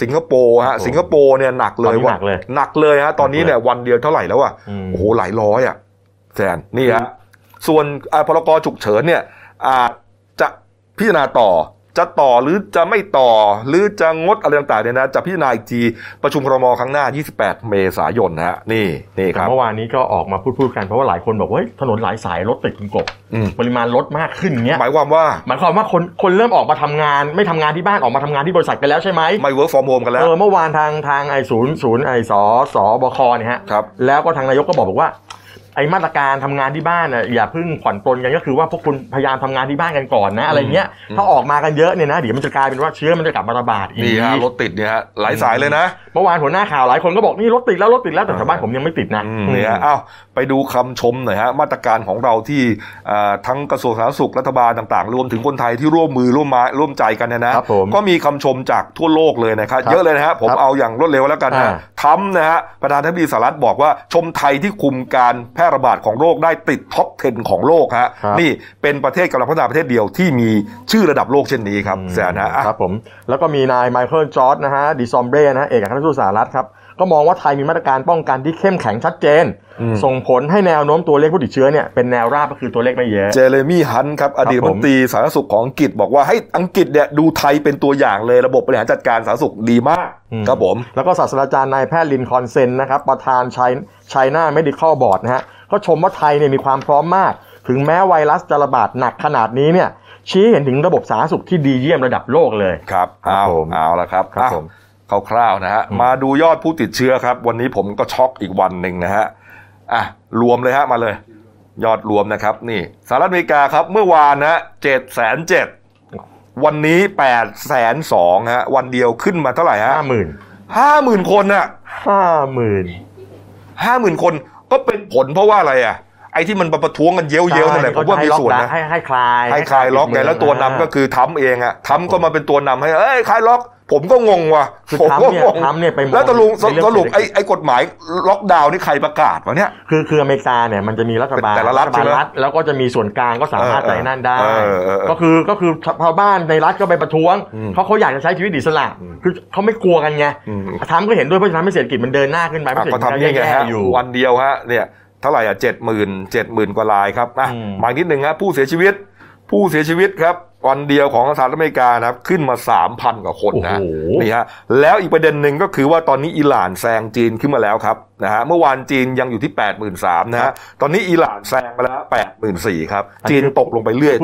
สิงคโปร์เนี่ยหนักเลยว่ะหนักเลยฮะตอนนี้เนี่ยวันเดียวเท่าไหร่แล้วอ่ะโอ้โหหลายร้อยอ่ะแสนนี่ฮะส่วนพรกฉุกเฉินเนี่ยอาจจะพิจารณาต่อจะต่อหรือจะไม่ต่อหรือจะงดอะไรต่างๆเนี่ยนะจะพิจารณาอีกทีประชุมครม.ครั้งหน้า28เมษายนนะฮะนี่ครับเมื่อวานนี้ก็ออกมาพูดกันเพราะว่าหลายคนบอกว่าถนนหลายสายรถติดกินกบปริมาณรถมากขึ้นเงี้ยหมายความว่าคนเริ่มออกมาทำงานไม่ทำงานที่บ้านออกมาทำงานที่บริษัทกันแล้วใช่ไหมไม่ work from home กันแล้วเมื่อวานทางไอ้ศูนย์ไอ้สบคเนี่ยฮะแล้วก็ทางนายกก็บอกว่าไอ้มาตรการทำงานที่บ้านอย่าเพิ่งผ่อนปลนกันก็คือว่าพวกคุณพยายามทำงานที่บ้านกันก่อนนะอะไรเงี้ยถ้าออกมากันเยอะเนี่ยนะเดี๋ยวมันจะกลายเป็นว่าเชื้อมันจะกลับมาระบาดอีกนี่ฮะรถติดเนี่ยฮะหลายสายเลยนะเมื่อวานหัวหน้าข่าวหลายคนก็บอกนี่รถติดแล้วแต่ชาวบ้านผมยังไม่ติดนะนี่ฮะอ้าวไปดูคำชมหน่อยฮะมาตรการของเราที่ทั้งกระทรวงสาธารณสุขรัฐบาลต่างๆรวมถึงคนไทยที่ร่วมมือร่วมใจกันเนี่ยนะก็มีคำชมจากทั่วโลกเลยนะครับเยอะเลยนะฮะผมเอาอย่างรวดเร็วแล้วกันนะทำนะฮะประธานาธิบดีสหรัฐบอกว่าชมไทยที่คุมการแพร่ระบาดของโรคได้ติดท็อป 10 ของโลกฮะนี่เป็นประเทศกำลังพัฒนาประเทศเดียวที่มีชื่อระดับโลกเช่นนี้ครับแสนนะครับผมแล้วก็มีนายไมเคิลจอร์จนะฮะดิซอมเบรนะฮะเอกอัครราชทูตสหรัฐครับก็มองว่าไทยมีมาตรการป้องกันที่เข้มแข็งชัดเจนส่งผลให้แนวโน้มตัวเลขผู้ติดเชื้อเนี่ยเป็นแนวราบก็คือตัวเลขไม่เยอะเจเรมี่ฮันครับอดีตรัฐมนตรีสาธารณสุขของอังกฤษบอกว่าให้อังกฤษเนี่ยดูไทยเป็นตัวอย่างเลยระบบบริหารจัดการสาธารณสุขดีมากครับผมแล้วก็ศาสตราจารย์นายแพทย์ลินคอนเซนนะครับประธานChina Medical Board นะฮะก็ชมว่าไทยเนี่ยมีความพร้อมมากถึงแม้ไวรัสจะระบาดหนักขนาดนี้เนี่ยชี้เห็นถึงระบบสาธารณสุขที่ดีเยี่ยมระดับโลกเลยครับเอาละครับคร่าวๆนะฮะมาดูยอดผู้ติดเชื้อครับวันนี้ผมก็ช็อกอีกวันหนึ่งนะฮะรวมเลยฮะมาเลยยอดรวมนะครับนี่สหรัฐอเมริกาครับเมื่อวานนะ 707,000 วันนี้ 802,000 ฮะวันเดียวขึ้นมาเท่าไหร่ฮะ 50,000 คนน่ะ 50,000 คนก็เป็นผลเพราะว่าอะไรอ่ะไอ้ที่มันประท้วงกันเย้ยวๆนั่นแหละผมว่ามีส่วนนะให้คลายล็อกไงแล้วตัวนำก็คือทำเองอ่ะทำก็มาเป็นตัวนำให้เอ้ยคลายล็อกผมก็งงว่ะผมก็งงแล้วตะลุงไอ้กฎหมายล็อกดาวน์นี่ใครประกาศวะเนี่ยคืออเมริกาเนี่ยมันจะมีรัฐบาลแต่ละรัฐแล้วก็จะมีส่วนกลางก็สามารถแต่งนั่นได้ก็คือชาวบ้านในรัฐก็ไปประท้วงเขาอยากจะใช้ชีวิตอิสระคือเขาไม่กลัวกันไงทำก็เห็นด้วยเพราะฉะนั้นเศรษฐกิจมันเดินหน้าขึ้นไปมันทำได้แค่อยู่วันเดียวฮะเนี่ยเท่าไหร่อ่ะ 70,000 กว่ารายครับอ่ะมานิดนึงฮะผู้เสียชีวิตครับวันเดียวของสหรัฐอเมริกานะครับขึ้นมา 3,000 กว่าคนนะนี่ฮะแล้วอีกประเด็นหนึ่งก็คือว่าตอนนี้อิหร่านแซงจีนขึ้นมาแล้วครับนะฮะเมื่อวานจีนยังอยู่ที่ 83,000 นะฮะตอนนี้อิหร่านแซงไปแล้ว 84,000 ครับจีนตกลงไปเรื่อย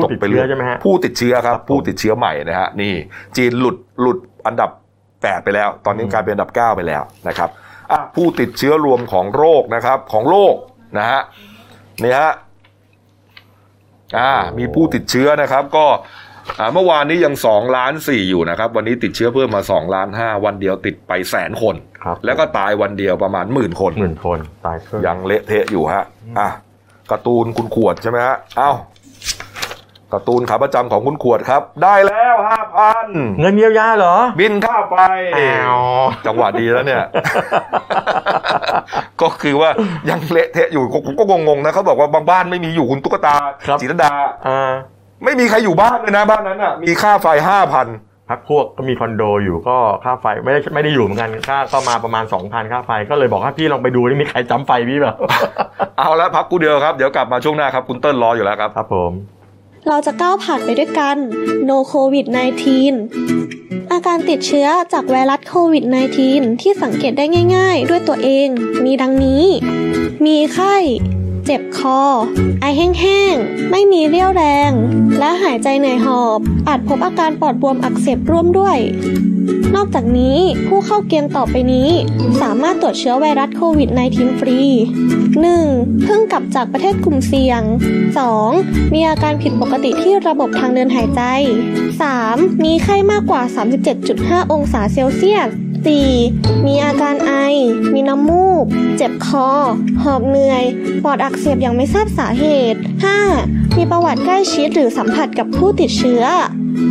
ใช่มั้ยฮะผู้ติดเชื้อครับผู้ติดเชื้อใหม่นะฮะนี่จีนหลุดอันดับ8ไปแล้วตอนนี้กลายเป็นอันดับ9ไปแล้วนะครับผู้ติดเชื้อรวมของโรคนะครับของโลกนะฮะนี่ฮะมีผู้ติดเชื้อนะครับก็เมื่อวานนี้ยัง 2.4 ล้านอยู่นะครับวันนี้ติดเชื้อเพิ่มมา 2.5 ล้านวันเดียวติดไป100,000 คนแล้วก็ตายวันเดียวประมาณ 10,000 คนตายยังเละเทะอยู่ฮะการ์ตูนคุณขวดใช่ไหมฮะการ์ตูนขาประจำของคุณขวดครับได้แล้ว 5,000 เงินเยียวยาเหรอบินค่าไฟจังหวะดีแล้วเนี่ย ก็คือว่ายังเละเทะอยู่ผมก็งงๆนะเขาบอกว่าบางบ้านไม่มีอยู่คุณตุ๊กตาจิรดาไม่มีใครอยู่บ้านเลยนะบ้านนั้นอ่ะมีค่าไฟ 5,000 พักพวกก็มีคอนโดอยู่ก็ค่าไฟไม่ได้อยู่เหมือนกันค่าก็มาประมาณ 2,000 ค่าไฟก็เลยบอกให้พี่ลองไปดูนี่มีใครจำไฟพี่เปล่า เอาละพักกูเดียวครับเดี๋ยวกลับมาช่วงหน้าครับคุณเติ้ลรออยู่แล้วครับครับผมเราจะก้าวผ่านไปด้วยกัน No COVID 19 อาการติดเชื้อจากไวรัสโควิด -19 ที่สังเกตได้ง่ายๆด้วยตัวเองมีดังนี้มีไข้เจ็บคอไอแห้งๆไม่มีเรี่ยวแรงและหายใจเหนื่อยหอบอาจพบอาการปอดบวมอักเสบร่วมด้วยนอกจากนี้ผู้เข้าเกณฑ์ต่อไปนี้สามารถตรวจเชื้อไวรัสโควิด -19 ฟรี 1. เพิ่งกลับจากประเทศกลุ่มเสี่ยง 2. มีอาการผิดปกติที่ระบบทางเดินหายใจ 3. มีไข้มากกว่า 37.5 องศาเซลเซียส 4. มีอาการ การไอมีน้ำมูกเจ็บคอหอบเหนื่อยปอดอักเสบอย่างไม่ทราบสาเหตุ 5. มีประวัติใกล้ชิดหรือสัมผัสกับผู้ติดเชื้อ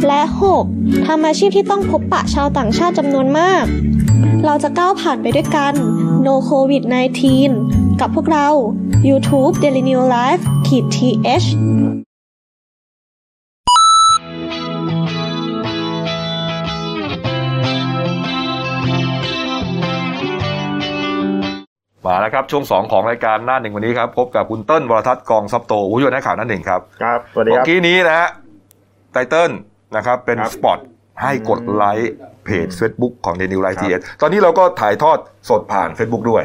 และ 6. ทำอาชีพที่ต้องพบปะชาวต่างชาติจำนวนมากเราจะก้าวผ่านไปด้วยกัน No COVID-19 กับพวกเรา YouTube Delinew Live-THมาแล้วครับช่วง2ของรายการหน้าหนึ่งวันนี้ครับพบกับคุณเติ้ลวรทัศน์กองซับโตผู้ช่วยนักข่าวหน้าหนึ่งครับครับสวัสดีครับเมื่อกี้นี้นะฮะไตเติ้ลนะครับเป็นสปอตให้กดไลค์เพจ Facebook ของ Delinew Live-TH ตอนนี้เราก็ถ่ายทอดสดผ่าน Facebook ด้วย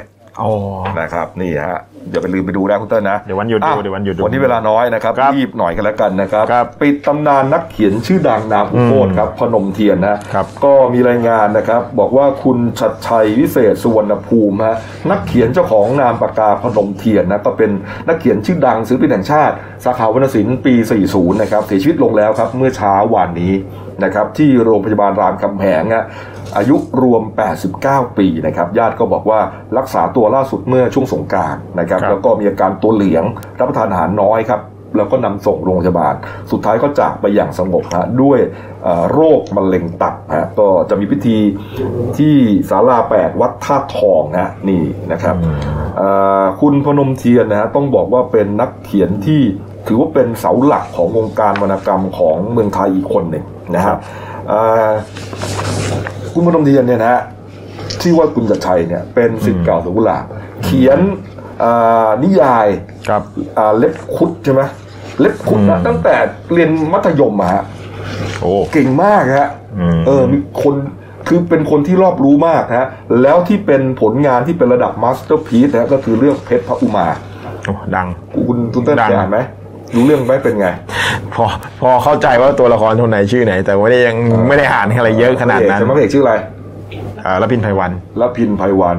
นะครับนี่ฮะอย่าไปลืมไปดูนะคุณเติ้ลนะเดี๋ยววันหยุดดูวันนี้เวลาน้อยนะครับรีบหน่อยกันแล้วกันนะครับปิดตำนานนักเขียนชื่อดังนามอุโมทครับพนมเทียนนะครับก็มีรายงานนะครับบอกว่าคุณชัดชัยวิเศษสุวรรณภูมิฮะนักเขียนเจ้าของนามปากกาพนมเทียนนะก็เป็นนักเขียนชื่อดังศิลปินแห่งชาติสาขาวรรณศิลป์ปี40นะครับเสียชีวิตลงแล้วครับเมื่อเช้าวันนี้นะครับที่โรงพยาบาลรามคำแหงอายุรวม89ปีนะครับญาติก็บอกว่ารักษาตัวล่าสุดเมื่อช่วงสงกรานต์นะครับแล้วก็มีอาการตัวเหลืองรับประทานอาหารน้อยครับแล้วก็นำส่งโรงพยาบาลสุดท้ายก็จากไปอย่างสงบนะด้วยโรคมะเร็งตับนะก็จะมีพิธีที่ศาลา8วัดธาตุทองนะนี่นะครับคุณพนมเทียนนะฮะต้องบอกว่าเป็นนักเขียนที่ถือว่าเป็นเสาหลักของวงการวรรณกรรมของเมืองไทยอีกคนหนึ่งนะครับคุณพนมเทียนเนี่ยนะฮะที่ว่าคุณจัดชัยเนี่ยเป็นศิษย์เก่าสวนกุหลาบเขียนนิยายเล็บคุดใช่ไหมเล็บคุดนะตั้งแต่เรียนมัธยมมาเก่งมากฮะมีคนคือเป็นคนที่รอบรู้มากฮะแล้วที่เป็นผลงานที่เป็นระดับมาสเตอร์พีซนะก็คือเรื่องเพชรพระอุมาดังคุณตุ้นเต้นอ่านไหมรู้เรื่องไหมเป็นไงพอเข้าใจว่าตัวละครคนไหนชื่อไหนแต่ว่ายังไม่ได้อ่านอะไรเยอะขนาดนั้นจะมาเอกชื่ออะไรระพินไพวัน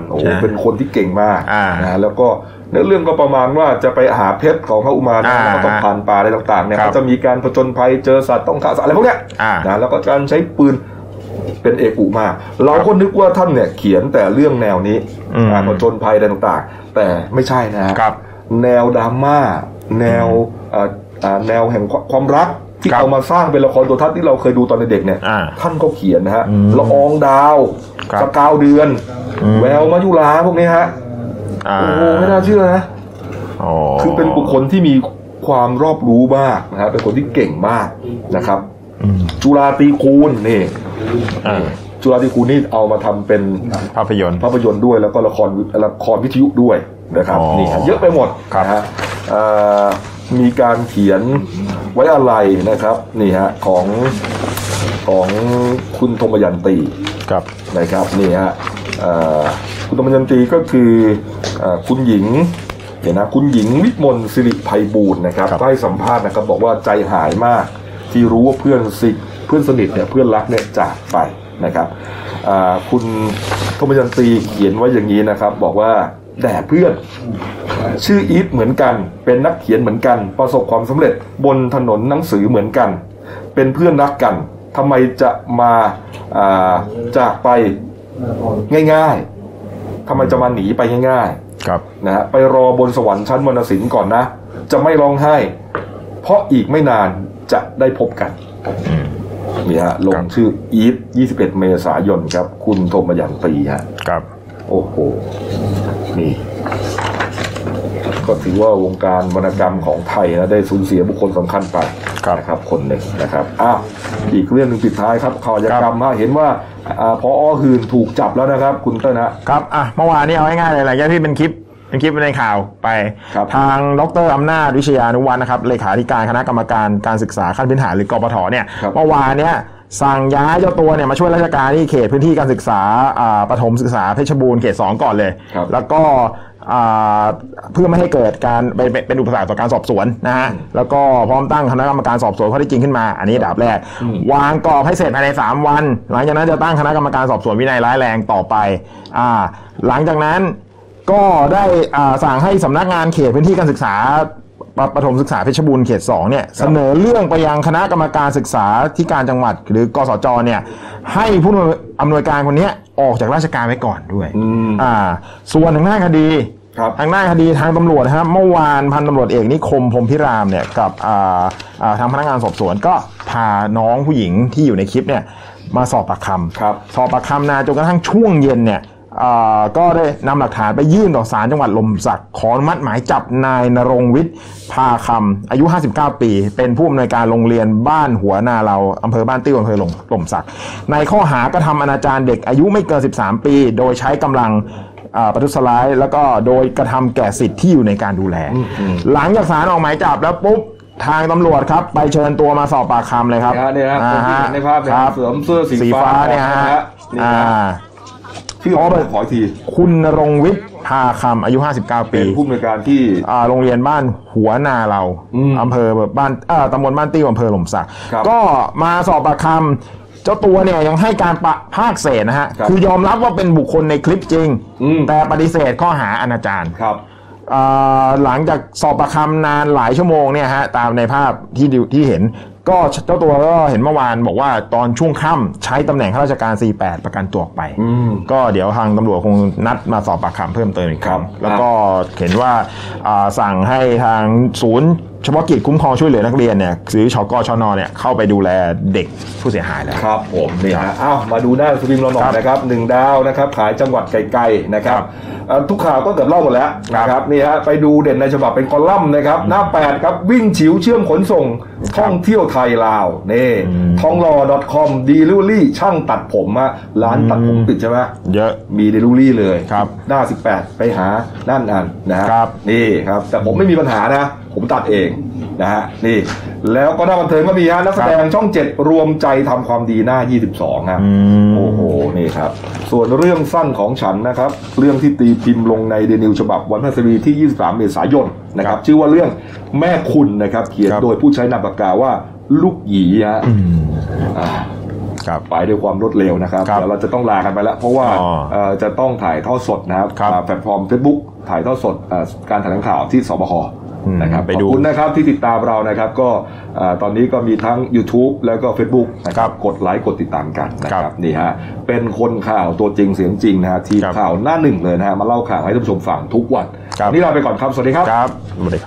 โอ้เป็นคนที่เก่งมากนะแล้วก็เรื่องก็ประมาณว่าจะไปหาเพชรของพระอุมานะก็ต้องผ่านป่าอะไรต่างๆเนี่ยเขาจะมีการผจญภัยเจอสัตว์ต้องฆ่าสัตว์อะไรพวกเนี้ยนะแล้วก็การใช้ปืนเป็นเอกอุมาเราก็นึกว่าท่านเนี่ยเขียนแต่เรื่องแนวนี้ผจญภัยอะไรต่างๆแต่ไม่ใช่นะครับแนวดราม่าแนวแห่งความรักที่เอามาสร้างเป็นละครตัวทัศน์ที่เราเคยดูตอนเด็กเนี่ยท่านก็เขียนนะฮะละอองดาวสกาวเดือนแววมายุราพวกนี้ฮะโอ้โหไม่น่าเชื่อนะคือเป็นบุคคลที่มีความรอบรู้มากนะฮะเป็นคนที่เก่งมากนะครับจุฬาตีคูณนี่จุฬาตีคูณนี่เอามาทำเป็นภาพยนตร์ด้วยแล้วก็ละครวิทยุด้วยนะครับนี่เยอะไปหมดนะฮะมีการเขียนไว้อะไรนะครับนี่ฮะของคุณธมยันตีนะครับนี่ฮะคุณธมยันตีก็คือคุณหญิงคุณหญิงวิมลสิริไพบูลย์นะครับได้สัมภาษณ์นะครับบอกว่าใจหายมากที่รู้ว่าเพื่อนสนิทเนี่ยเพื่อนรักเนี่ยจากไปนะครับคุณธมยันตีเขียนไว้อย่างนี้นะครับบอกว่าแต่เพื่อนชื่ออีฟเหมือนกันเป็นนักเขียนเหมือนกันประสบความสำเร็จบนถนนหนังสือเหมือนกันเป็นเพื่อนรักกันทำไมจะมาจากไปง่ายๆทำไมจะมาหนีไปง่ายๆนะฮะไปรอบนสวรรค์ชั้นวรรณศิลป์ก่อนนะจะไม่ร้องไห้เพราะอีกไม่นานจะได้พบกันนี่ฮะลงชื่ออีฟ21 เมษายนครับคุณธมยันตีฮะโอ้โหนี่ก็ถือว่าวงการวรรณกรรมของไทยนะได้สูญเสียบุคคลสำคัญไปนะครับคนหนึ่งนะครับอีกเรื่องหนึ่งปิดท้ายครับข่าวยากรรมเห็นว่าพอหื่นถูกจับแล้วนะครับคุณเต้นนะครับเมื่อวานนี้เอาง่ายๆเลยหลังจากที่เป็นคลิปในข่าวไปทางดร.อำนาจวิชยานุวัฒน์นะครับเลขาธิการคณะกรรมการการศึกษาขั้นพื้นฐานหรือกปฐ.เนี่ยเมื่อวานเนี่ยสั่งย้ายเจ้าตัวเนี่ยมาช่วยราชการที่เขตพื้นที่การศึกษาประถมศึกษาเพชรบูรณ์เขต2ก่อนเลยแล้วก็เพื่อไม่ให้เกิดการเป็นอุปสรรคต่อการสอบสวนนะฮะแล้วก็พร้อมตั้งคณะกรรมการสอบสวนข้อที่จริงขึ้นมาอันนี้ดาบแรกวางกรอบให้เสร็จภายใน3วันหลังจากนั้นจะตั้งคณะกรรมการสอบสวนวินัยร้ายแรงต่อไปหลังจากนั้นก็ได้สั่งให้สำนักงานเขตพื้นที่การศึกษา ประถมศึกษาเพชรบูรณ์เขต2เนี่ยเสนอเรื่องไปยังคณะกรรมการศึกษาธิการจังหวัดหรือกสจเนี่ยให้ผู้อำนวยการคนนี้ออกจากราชการไว้ก่อนด้วยส่วนทางหน้าคดีทางตำรวจนะครับเมื่อวานพันตำรวจเอกนิคมพรหมพิรามเนี่ยกับทางพนักงานสอบสวนก็พาน้องผู้หญิงที่อยู่ในคลิปเนี่ยมาสอบปากคำนานจนกระทั่งช่วงเย็นเนี่ยก็ได้นำหลักฐานไปยื่นต่อศาลจังหวัดลมศักดิ์ขออนุมัติหมายจับนายณรงค์วิทย์พาคำอายุ59ปีเป็นผู้อำนวยการโรงเรียนบ้านหัวนาเราอำเภอบ้านติ้วอำเภอลมศักดิ์ในข้อหากระทำอนาจารเด็กอายุไม่เกิน13ปีโดยใช้กำลังประทุษร้ายแล้วก็โดยกระทำแก่สิทธิ์ที่อยู่ในการดูแลหลังจากศาลออกหมายจับแล้วปุ๊บทางตำรวจครับไปเชิญตัวมาสอบปากคำเลยครับเนี่ยครับคนที่เห็นในภาพเนี่ยสวมเสื้อสีฟ้าเนี่ยฮะชื่อขออีกทีคุณณรงค์วิทย์พาคำอายุ59ปีเป็นผู้อำนวยการที่โรงเรียนบ้านหัวนาเราอำเภอบ้านตำบลบ้านติ้วอำเภอหล่มสักก็มาสอบปากคำเจ้าตัวเนี่ยยังให้การปะภาคเศษนะฮะคือยอมรับว่าเป็นบุคคลในคลิปจริงแต่ปฏิเสธข้อหาอนาจารหลังจากสอบปากคำนานหลายชั่วโมงเนี่ยฮะตามในภาพที่เห็นก็เจ้าตัวก็เห็นเมื่อวานบอกว่าตอนช่วงค่ำใช้ตำแหน่งข้าราชการ C8 ประกันตัวออกไปก็เดี๋ยวทางตำรวจคงนัดมาสอบปากคำเพิ่มเติมอีกครั้งแล้วก็เห็นว่าสั่งให้ทางศูนย์เฉพาะกิจคุ้มครองช่วยเหลือนักเรียนเนี่ยหรือชกชนเนี่ยเข้าไปดูแลเด็กผู้เสียหายแล้วครับผมนี่ฮะอ้าวมาดูหน้าสตรีมเราหน่อยนะครับ1ดาวนะครับขายจังหวัดไกลๆนะครับทุกข่าวก็เกือบเล่าหมดแล้วนะครับนี่ฮะไปดูเด่นในฉบับเป็นคอลัมน์นะครับหน้า8ครับวิ่งฉิวเชื่อมขนส่งท่องเที่ยวไทยลาวนี่ทองหล่อ .com Delivery ช่างตัดผมฮะร้านตัดผมปิดใช่มั้ยเยอะมี Delivery เลยครับหน้า18ไปหานั่นอ่านนะครับนี่ครับแต่ผมไม่มีปัญหานะผมตัดเองนะฮะนี่แล้วก็หน้าบันเทิงก็มีฮะนักแสดงช่อง7รวมใจทำความดีหน้า22ฮะโอ้โหนี่ครับส่วนเรื่องสั้นของฉันนะครับเรื่องที่ตีพิมพ์ลงใน Delinew ฉบับวันพฤหัสบดีที่23เมษายนนะครับชื่อว่าเรื่องแม่คุณนะครับเขียนโดยผู้ใช้นามปากกาว่าลูกหยีฮะไปด้วยความรวดเร็วนะครับเดี๋ยวเราจะต้องลากันไปแล้วเพราะว่าจะต้องถ่ายทอดสดนะครับแพลตฟอร์ม Facebook ถ่ายทอดสดการแถลงข่าวที่สบคนะครับขอบคุณนะครับที่ติดตามเรานะครับก็ตอนนี้ก็มีทั้ง YouTube แล้วก็ Facebook นะครับกดไลค์กดติดตามกันนะครับนี่ฮะเป็นคนข่าวตัวจริงเสียงจริงนะฮะทีมข่าวหน้าหนึ่งเลยนะฮะมาเล่าข่าวให้ท่านผู้ชมฟังทุกวันวันนี้ลาไปก่อนครับสวัสดีครับ